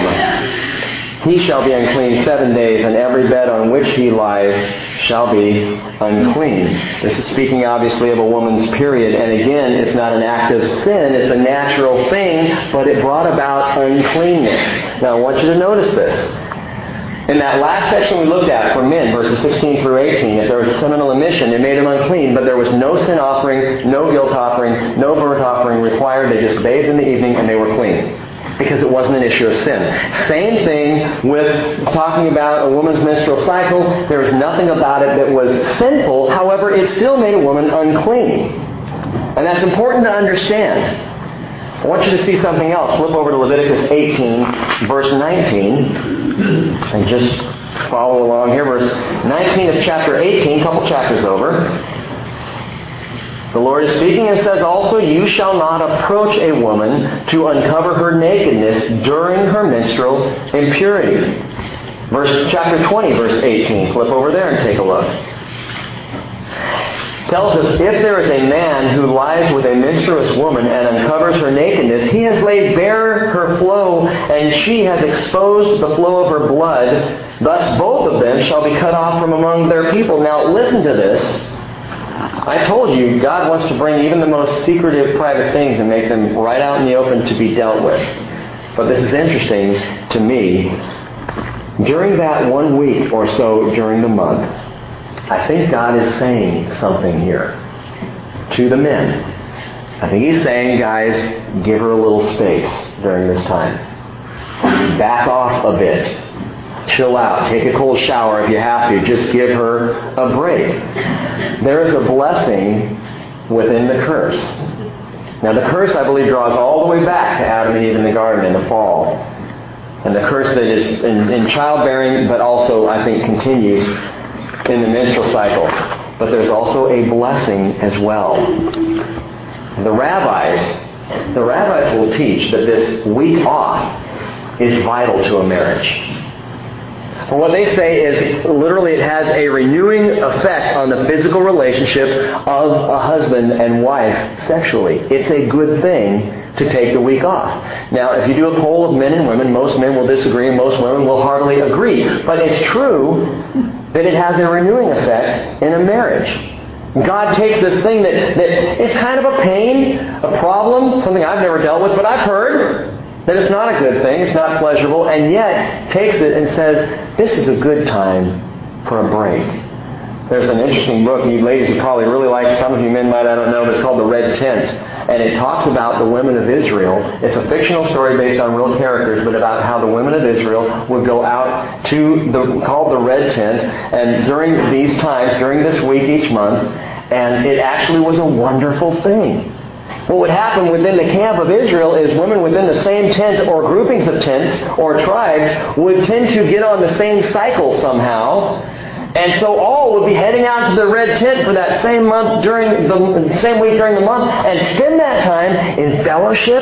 he shall be unclean 7 days, and every bed on which he lies shall be unclean. This is speaking, obviously, of a woman's period. And again, it's not an act of sin. It's a natural thing, but it brought about uncleanness. Now, I want you to notice this. In that last section we looked at for men, verses 16 through 18, if there was a seminal omission, it made him unclean, but there was no sin offering, no guilt offering, no burnt offering required. They just bathed in the evening, and they were clean, because it wasn't an issue of sin. Same thing with talking about a woman's menstrual cycle. There was nothing about it that was sinful. However, it still made a woman unclean. And that's important to understand. I want you to see something else. Flip over to Leviticus 18, verse 19. And just follow along here. Verse 19 of chapter 18, a couple chapters over. The Lord is speaking and says, also, you shall not approach a woman to uncover her nakedness during her menstrual impurity. Chapter 20, verse 18. Flip over there and take a look. It tells us, if there is a man who lies with a menstruous woman and uncovers her nakedness, he has laid bare her flow, and she has exposed the flow of her blood. Thus both of them shall be cut off from among their people. Now listen to this. I told you, God wants to bring even the most secretive private things and make them right out in the open to be dealt with. But this is interesting to me. During that 1 week or so during the month, I think God is saying something here to the men. I think he's saying, guys, give her a little space during this time. Back off a bit. Chill out. Take a cold shower if you have to. Just give her a break. There is a blessing within the curse. Now, the curse, I believe, draws all the way back to Adam and Eve in the garden in the fall. And the curse that is in childbearing, but also, I think, continues in the menstrual cycle. But there's also a blessing as well. The rabbis will teach that this week off is vital to a marriage. And what they say is, literally, it has a renewing effect on the physical relationship of a husband and wife sexually. It's a good thing to take the week off. Now, if you do a poll of men and women, most men will disagree and most women will hardly agree. But it's true that it has a renewing effect in a marriage. God takes this thing that is kind of a pain, a problem, something I've never dealt with, but I've heard that it's not a good thing, it's not pleasurable, and yet takes it and says, this is a good time for a break. There's an interesting book, you ladies would probably really like, some of you men might, I don't know, but it's called The Red Tent. And it talks about the women of Israel. It's a fictional story based on real characters, but about how the women of Israel would go out to called The Red Tent, and during these times, during this week each month, and it actually was a wonderful thing. What would happen within the camp of Israel is women within the same tent or groupings of tents or tribes would tend to get on the same cycle somehow. And so all would be heading out to the red tent for that same month during the same week during the month and spend that time in fellowship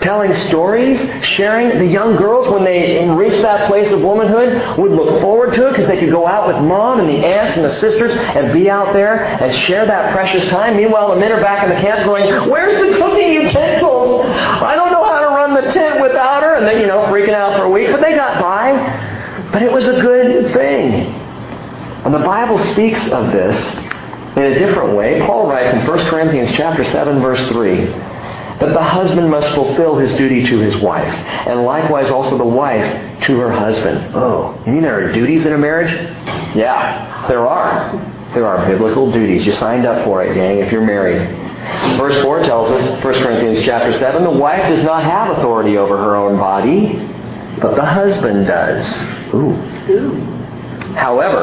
telling stories, sharing. The young girls, when they reached that place of womanhood, would look forward to it because they could go out with mom and the aunts and the sisters and be out there and share that precious time. Meanwhile, the men are back in the camp going, "Where's the cooking utensils? I don't know how to run the tent without her." And then, freaking out for a week. But they got by. But it was a good thing. And the Bible speaks of this in a different way. Paul writes in 1 Corinthians chapter 7, verse 3. That the husband must fulfill his duty to his wife, and likewise also the wife to her husband. Oh, you mean there are duties in a marriage? Yeah, there are. There are biblical duties. You signed up for it, gang, if you're married. Verse 4 tells us, 1 Corinthians chapter 7, the wife does not have authority over her own body, but the husband does. Ooh. Ooh. However,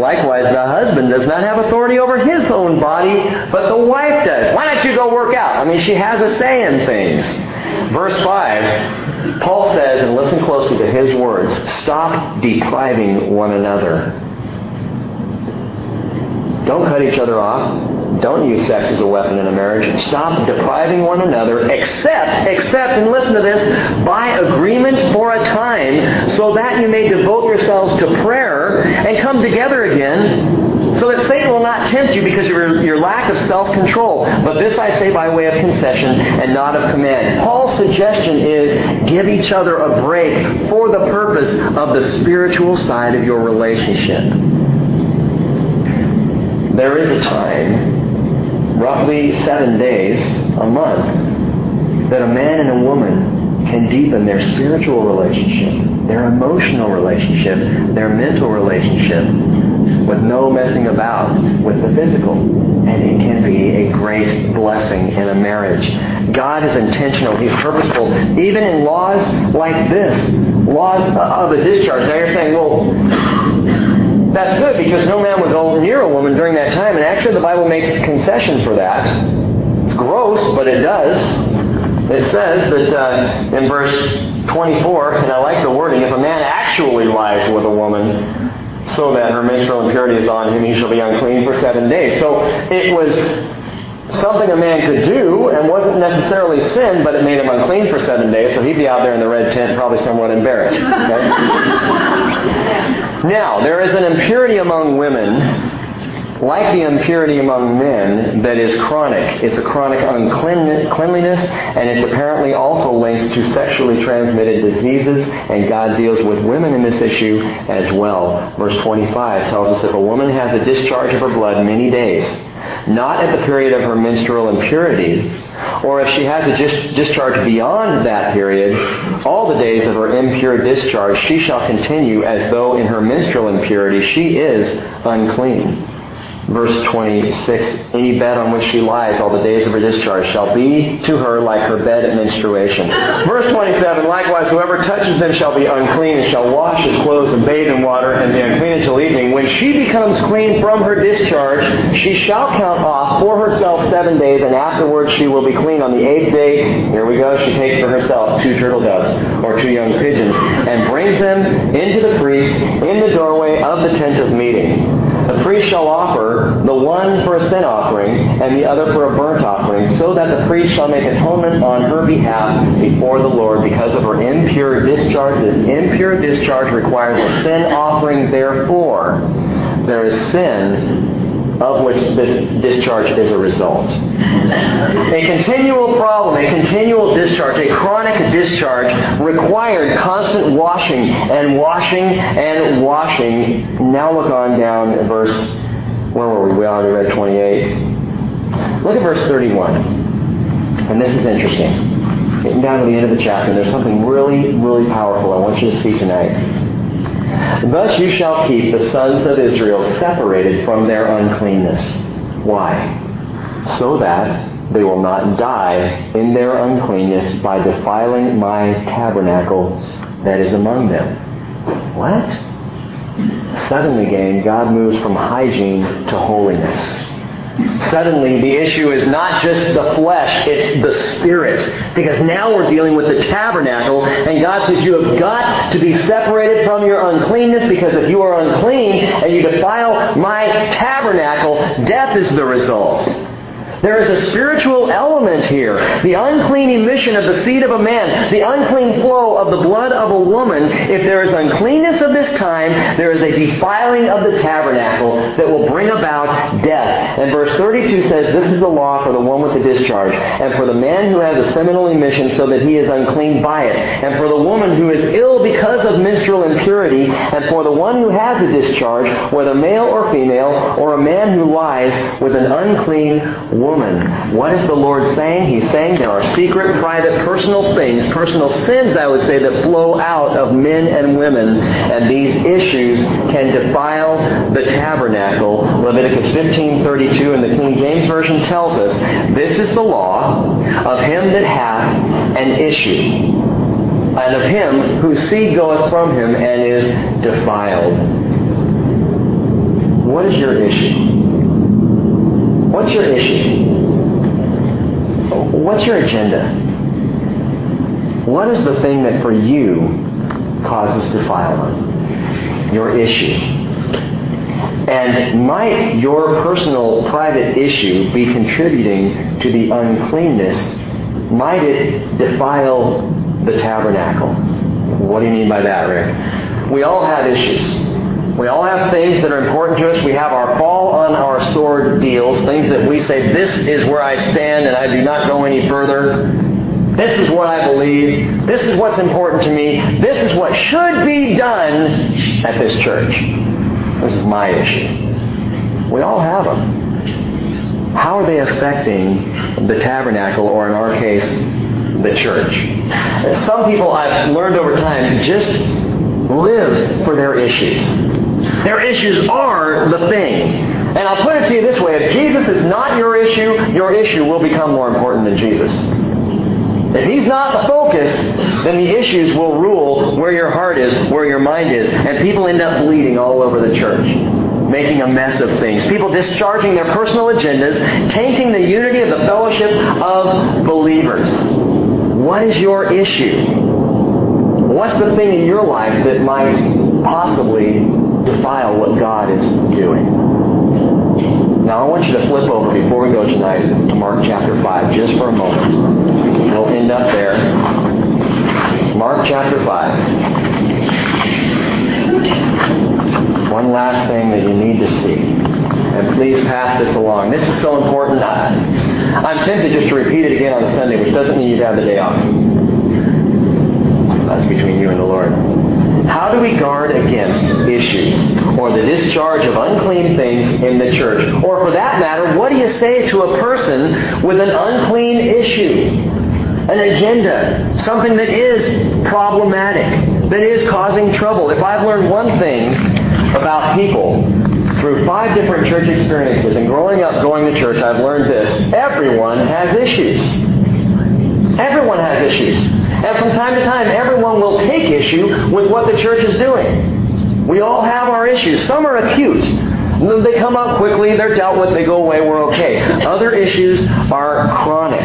likewise, the husband does not have authority over his own body, but the wife does. Why don't you go work out? She has a say in things. Verse 5, Paul says, and listen closely to his words, stop depriving one another. Don't cut each other off. Don't use sex as a weapon in a marriage. Stop depriving one another, except, and listen to this, by agreement for a time, so that you may devote yourselves to prayer and come together again, so that Satan will not tempt you because of your lack of self-control. But this I say by way of concession and not of command. Paul's suggestion is give each other a break for the purpose of the spiritual side of your relationship. There is a time, roughly 7 days a month, that a man and a woman can deepen their spiritual relationship, their emotional relationship, their mental relationship, with no messing about with the physical. And it can be a great blessing in a marriage. God is intentional. He's purposeful. Even in laws like this, laws of a discharge. Now you're saying, well, that's good, because no man would go near a woman during that time. And actually the Bible makes concession for that. It's gross, but it does. It says that in verse 24, and I like the wording, if a man actually lies with a woman, so that her menstrual impurity is on him, he shall be unclean for 7 days. So it was something a man could do and wasn't necessarily sin, but it made him unclean for 7 days, so he'd be out there in the red tent probably somewhat embarrassed. Okay? Now, there is an impurity among women, like the impurity among men, that is chronic. It's a chronic uncleanliness, and it's apparently also linked to sexually transmitted diseases, and God deals with women in this issue as well. Verse 25 tells us, if a woman has a discharge of her blood many days, not at the period of her menstrual impurity, or if she has a discharge beyond that period, all the days of her impure discharge she shall continue as though in her menstrual impurity she is unclean. Verse 26, any bed on which she lies all the days of her discharge shall be to her like her bed at menstruation. Verse 27, likewise, whoever touches them shall be unclean and shall wash his clothes and bathe in water and be unclean until evening. When she becomes clean from her discharge, she shall count off for herself 7 days, and afterwards she will be clean. On the eighth day, here we go, she takes for herself 2 turtle doves or 2 young pigeons and brings them into the priest in the doorway of the tent of meeting. The priest shall offer the one for a sin offering and the other for a burnt offering, so that the priest shall make atonement on her behalf before the Lord because of her impure discharge. This impure discharge requires a sin offering. Therefore, there is sin of which this discharge is a result. A continual problem, a continual discharge, a chronic discharge required constant washing and washing and washing. Now look on down at verse, where were we? We already read 28. Look at verse 31. And this is interesting. Getting down to the end of the chapter, there's something really, really powerful I want you to see tonight. Thus you shall keep the sons of Israel separated from their uncleanness. Why? So that they will not die in their uncleanness by defiling my tabernacle that is among them. What? Suddenly, again, God moves from hygiene to holiness. Suddenly, the issue is not just the flesh, it's the spirit. Because now we're dealing with the tabernacle, and God says you have got to be separated from your uncleanness, because if you are unclean and you defile my tabernacle, death is the result. There is a spiritual element here. The unclean emission of the seed of a man, the unclean flow of the blood of a woman. If there is uncleanness of this time, there is a defiling of the tabernacle that will bring about death. And verse 32 says, this is the law for the one with the discharge, and for the man who has a seminal emission, so that he is unclean by it, and for the woman who is ill because of menstrual impurity, and for the one who has a discharge, whether male or female, or a man who lies with an unclean woman. What is the Lord saying? He's saying there are secret, private, personal things, personal sins, I would say, that flow out of men and women, and these issues can defile the tabernacle. Leviticus 15:32 in the King James Version tells us, this is the law of him that hath an issue, and of him whose seed goeth from him and is defiled. What is your issue? What's your issue? What's your agenda? What is the thing that for you causes defilement? Your issue. And might your personal, private issue be contributing to the uncleanness? Might it defile the tabernacle? What do you mean by that, Rick? We all have issues. We all have things that are important to us. We have our fall on our sword deals, things that we say, this is where I stand and I do not go any further. This is what I believe. This is what's important to me. This is what should be done at this church. This is my issue. We all have them. How are they affecting the tabernacle, or in our case, the church? Some people, I've learned over time, just live for their issues. Their issues are the thing. And I'll put it to you this way. If Jesus is not your issue will become more important than Jesus. If he's not the focus, then the issues will rule where your heart is, where your mind is. And people end up bleeding all over the church, making a mess of things. People discharging their personal agendas, tainting the unity of the fellowship of believers. What is your issue? What's the thing in your life that might possibly defile what God is doing? Now I want you to flip over before we go tonight to Mark chapter 5 just for a moment. We'll end up there. Mark chapter 5. One last thing that you need to see. And please pass this along. This is so important. I'm tempted just to repeat it again on a Sunday, which doesn't mean you'd have the day off. That's between you and the Lord. How do we guard against issues or the discharge of unclean things in the church? Or for that matter, what do you say to a person with an unclean issue, an agenda, something that is problematic, that is causing trouble? If I've learned one thing about people through 5 different church experiences and growing up going to church, I've learned this. Everyone has issues. Everyone has issues. And from time to time, everyone will take issue with what the church is doing. We all have our issues. Some are acute. They come up quickly. They're dealt with. They go away. We're okay. Other issues are chronic,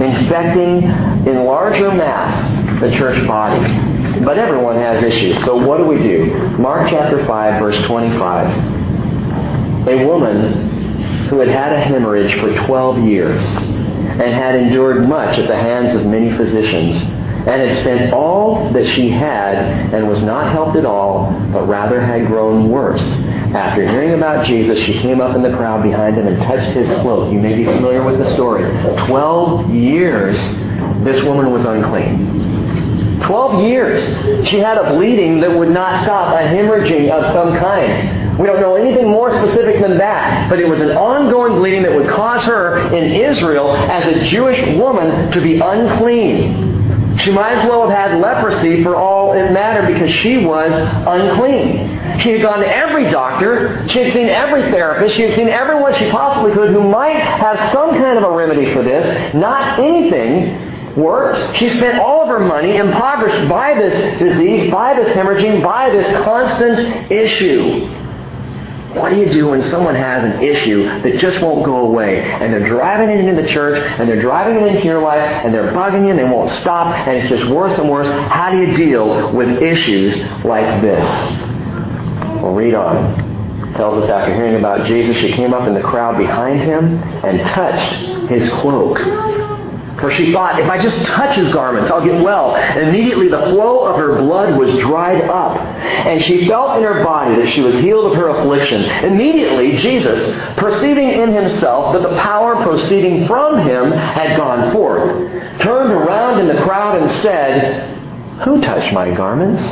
infecting in larger mass the church body. But everyone has issues. So what do we do? Mark chapter 5, verse 25. A woman who had had a hemorrhage for 12 years and had endured much at the hands of many physicians, and had spent all that she had, and was not helped at all, but rather had grown worse. After hearing about Jesus, she came up in the crowd behind him and touched his cloak. You may be familiar with the story. 12 years this woman was unclean. 12 years. She had a bleeding that would not stop, a hemorrhaging of some kind. We don't know anything more specific than that, but it was an ongoing bleeding that would cause her in Israel as a Jewish woman to be unclean. She might as well have had leprosy for all it mattered, because she was unclean. She had gone to every doctor. She had seen every therapist. She had seen everyone she possibly could who might have some kind of a remedy for this. Not anything worked. She spent all of her money, impoverished by this disease, by this hemorrhaging, by this constant issue. What do you do when someone has an issue that just won't go away? And they're driving it into the church, and they're driving it into your life, and they're bugging you, and they won't stop, and it's just worse and worse. How do you deal with issues like this? We'll read on. tells us after hearing about Jesus, she came up in the crowd behind him and touched his cloak. For she thought, if I just touch his garments, I'll get well. And immediately the flow of her blood was dried up, and she felt in her body that she was healed of her affliction. Immediately Jesus, perceiving in himself that the power proceeding from him had gone forth, turned around in the crowd and said, "Who touched my garments?"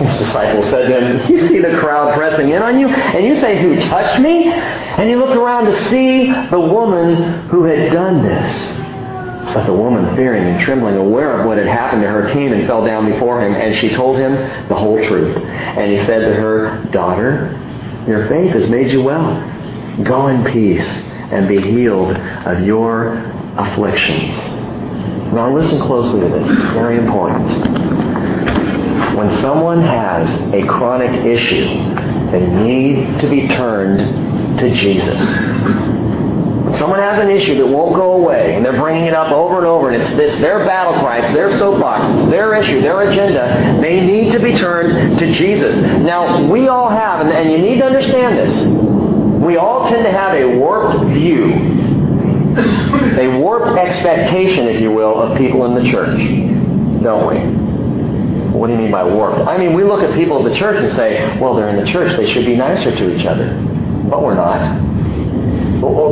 His disciples said to him, "You see the crowd pressing in on you, and you say, 'Who touched me?'" And he looked around to see the woman who had done this. But the woman, fearing and trembling, aware of what had happened to her, came and fell down before him, and she told him the whole truth. And he said to her, "Daughter, your faith has made you well. Go in peace and be healed of your afflictions." Now listen closely to this. It's very important. When someone has a chronic issue, they need to be turned to Jesus. Someone has an issue that won't go away, and they're bringing it up over and over, and it's their battle cry, it's their soapbox, it's their issue, their agenda. They need to be turned to Jesus. Now, we all have, and you need to understand this, we all tend to have a warped view, a warped expectation, if you will, of people in the church, don't we? What do you mean by warped? I mean, we look at people at the church and say, well, they're in the church, they should be nicer to each other. But we're not.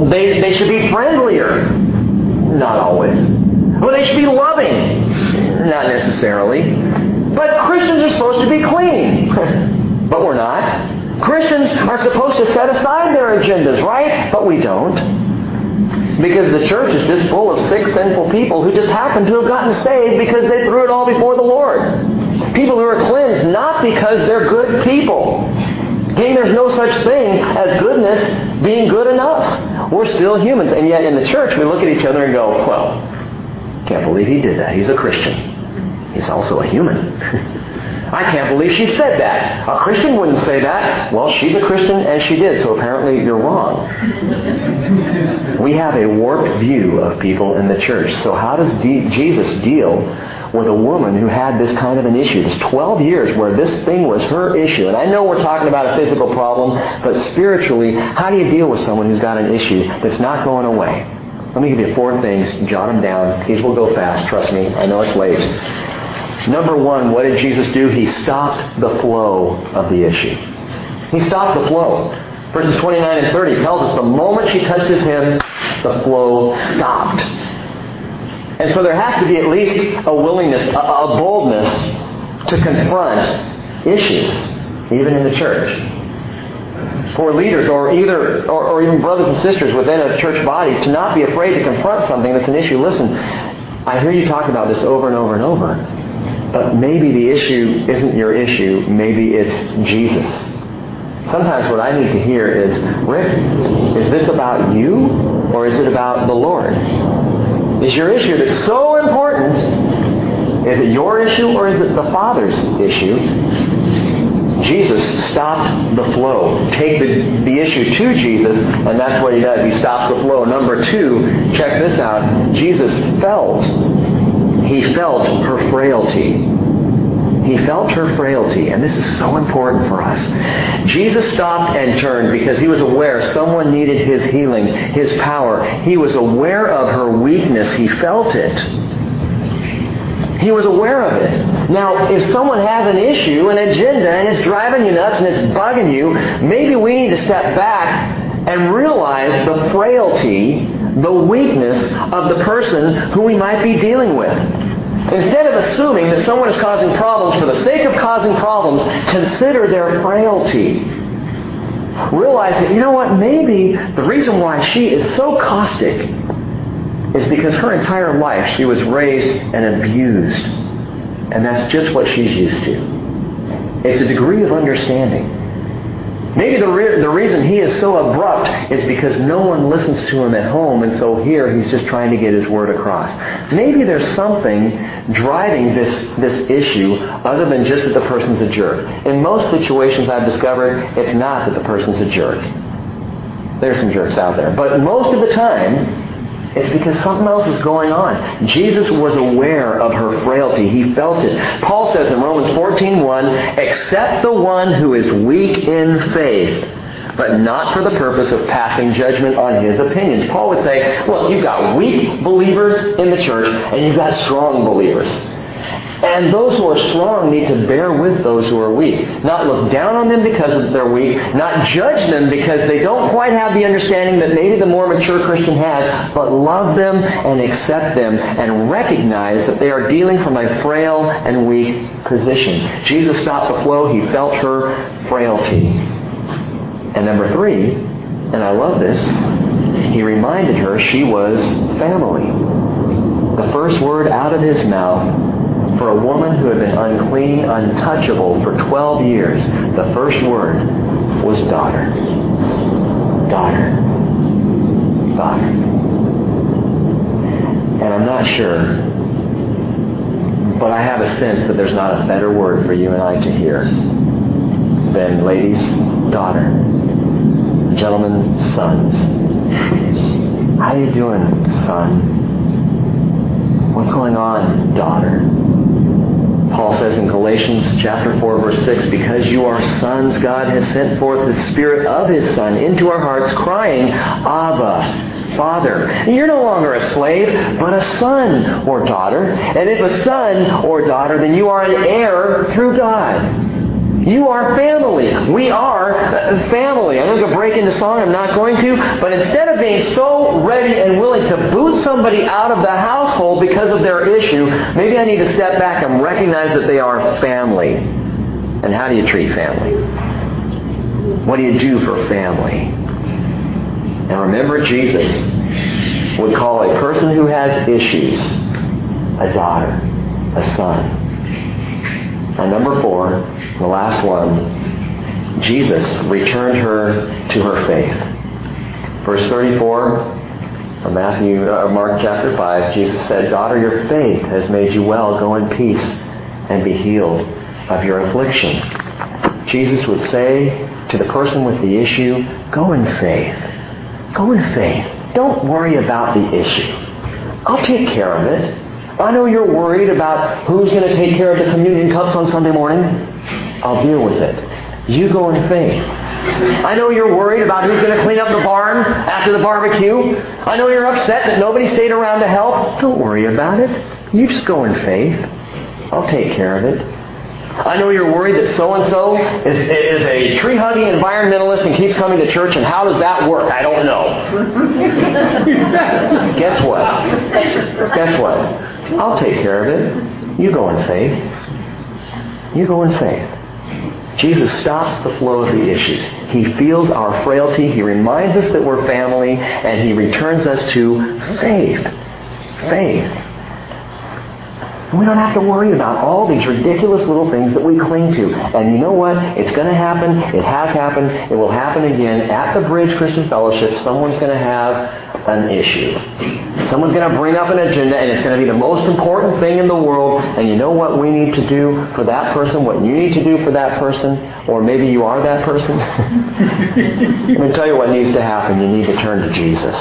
They should be friendlier. Not always. Well, they should be loving. Not necessarily. But Christians are supposed to be clean. But we're not. Christians are supposed to set aside their agendas, right? But we don't. Because the church is just full of sick, sinful people who just happen to have gotten saved because they threw it all before the Lord. People who are cleansed not because they're good people. Again, there's no such thing as goodness being good enough. We're still humans. And yet in the church, we look at each other and go, well, can't believe he did that. He's a Christian. He's also a human. I can't believe she said that. A Christian wouldn't say that. Well, she's a Christian and she did, so apparently you're wrong. We have a warped view of people in the church. So how does Jesus deal with a woman who had this kind of an issue? It's 12 years where this thing was her issue. And I know we're talking about a physical problem, but spiritually, how do you deal with someone who's got an issue that's not going away? Let me give you 4 things. Jot them down. These will go fast. Trust me. I know it's late. Number 1, what did Jesus do? He stopped the flow of the issue. He stopped the flow. Verses 29 and 30 tells us the moment she touches him, the flow stopped. And so there has to be at least a willingness, a boldness to confront issues, even in the church. For leaders or even brothers and sisters within a church body to not be afraid to confront something that's an issue. Listen, I hear you talk about this over and over and over, but maybe the issue isn't your issue. Maybe it's Jesus. Sometimes what I need to hear is, Rick, is this about you or is it about the Lord? Is your issue that's so important, is it your issue or is it the Father's issue? Jesus stopped the flow. Take the issue to Jesus, and that's what he does. He stops the flow. Number 2, check this out. Jesus felt her frailty. He felt her frailty, and this is so important for us. Jesus stopped and turned because he was aware someone needed his healing, his power. He was aware of her weakness. He felt it. He was aware of it. Now, if someone has an issue, an agenda, and it's driving you nuts and it's bugging you, maybe we need to step back and realize the frailty, the weakness of the person who we might be dealing with. Instead of assuming that someone is causing problems for the sake of causing problems, consider their frailty. Realize that, you know what, maybe the reason why she is so caustic is because her entire life she was raised and abused. And that's just what she's used to. It's a degree of understanding. Maybe the reason he is so abrupt is because no one listens to him at home, and so here he's just trying to get his word across. Maybe there's something driving this issue other than just that the person's a jerk. In most situations I've discovered, it's not that the person's a jerk. There's some jerks out there. But most of the time, It's because something else is going on. Jesus was aware of her frailty. He felt it. Paul says in Romans 14:1, "Accept the one who is weak in faith, but not for the purpose of passing judgment on his opinions." Paul would say, look, you've got weak believers in the church, and you've got strong believers. And those who are strong need to bear with those who are weak. Not look down on them because they're weak. Not judge them because they don't quite have the understanding that maybe the more mature Christian has. But love them and accept them and recognize that they are dealing from a frail and weak position. Jesus stopped the flow. He felt her frailty. And number three, and I love this, he reminded her she was family. The first word out of his mouth for a woman who had been unclean, untouchable for 12 years, the first word was daughter. Daughter. Daughter. And I'm not sure, but I have a sense that there's not a better word for you and I to hear than, ladies, daughter. Gentlemen, sons. How you doing, son? What's going on, daughter? Paul says in Galatians chapter 4, verse 6, "Because you are sons, God has sent forth the Spirit of His Son into our hearts, crying, 'Abba, Father.'" And you're no longer a slave, but a son or daughter. And if a son or daughter, then you are an heir through God. You are family. We are family. I'm going to break into song. I'm not going to. But instead of being so ready and willing to boot somebody out of the household because of their issue, maybe I need to step back and recognize that they are family. And how do you treat family? What do you do for family? And remember, Jesus would call a person who has issues a daughter, a son. And number four, the last one, Jesus returned her to her faith. Verse 34 of Mark chapter 5, Jesus said, "Daughter, your faith has made you well. Go in peace and be healed of your affliction." Jesus would say to the person with the issue, go in faith. Go in faith. Don't worry about the issue. I'll take care of it. I know you're worried about who's going to take care of the communion cups on Sunday morning. I'll deal with it. You go in faith. I know you're worried about who's going to clean up the barn after the barbecue. I know you're upset that nobody stayed around to help. Don't worry about it. You just go in faith. I'll take care of it. I know you're worried that so-and-so is a tree-hugging environmentalist and keeps coming to church, and how does that work? I don't know. Guess what? Guess what? I'll take care of it. You go in faith. You go in faith. Jesus stops the flow of the issues. He feels our frailty. He reminds us that we're family, and He returns us to faith. Faith. We don't have to worry about all these ridiculous little things that we cling to. And you know what? It's going to happen. It has happened. It will happen again. At the Bridge Christian Fellowship, someone's going to have an issue. Someone's going to bring up an agenda, and it's going to be the most important thing in the world. And you know what we need to do for that person, what you need to do for that person, or maybe you are that person? Let me tell you what needs to happen. You need to turn to Jesus.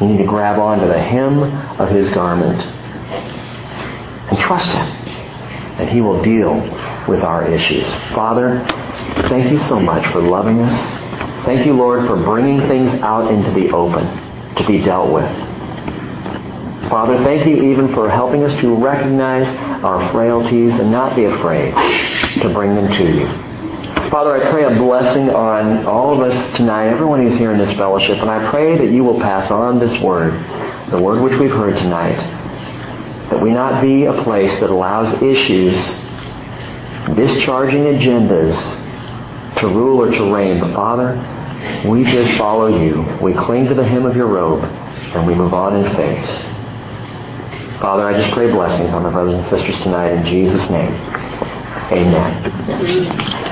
You need to grab onto the hem of His garment. And trust Him. And He will deal with our issues. Father, thank You so much for loving us. Thank You, Lord, for bringing things out into the open to be dealt with. Father, thank You even for helping us to recognize our frailties and not be afraid to bring them to You. Father, I pray a blessing on all of us tonight, everyone who's here in this fellowship, and I pray that You will pass on this word, the word which we've heard tonight, that we not be a place that allows issues, discharging agendas to rule or to reign. But Father, we just follow You. We cling to the hem of Your robe, and we move on in faith. Father, I just pray blessings on my brothers and sisters tonight in Jesus' name. Amen.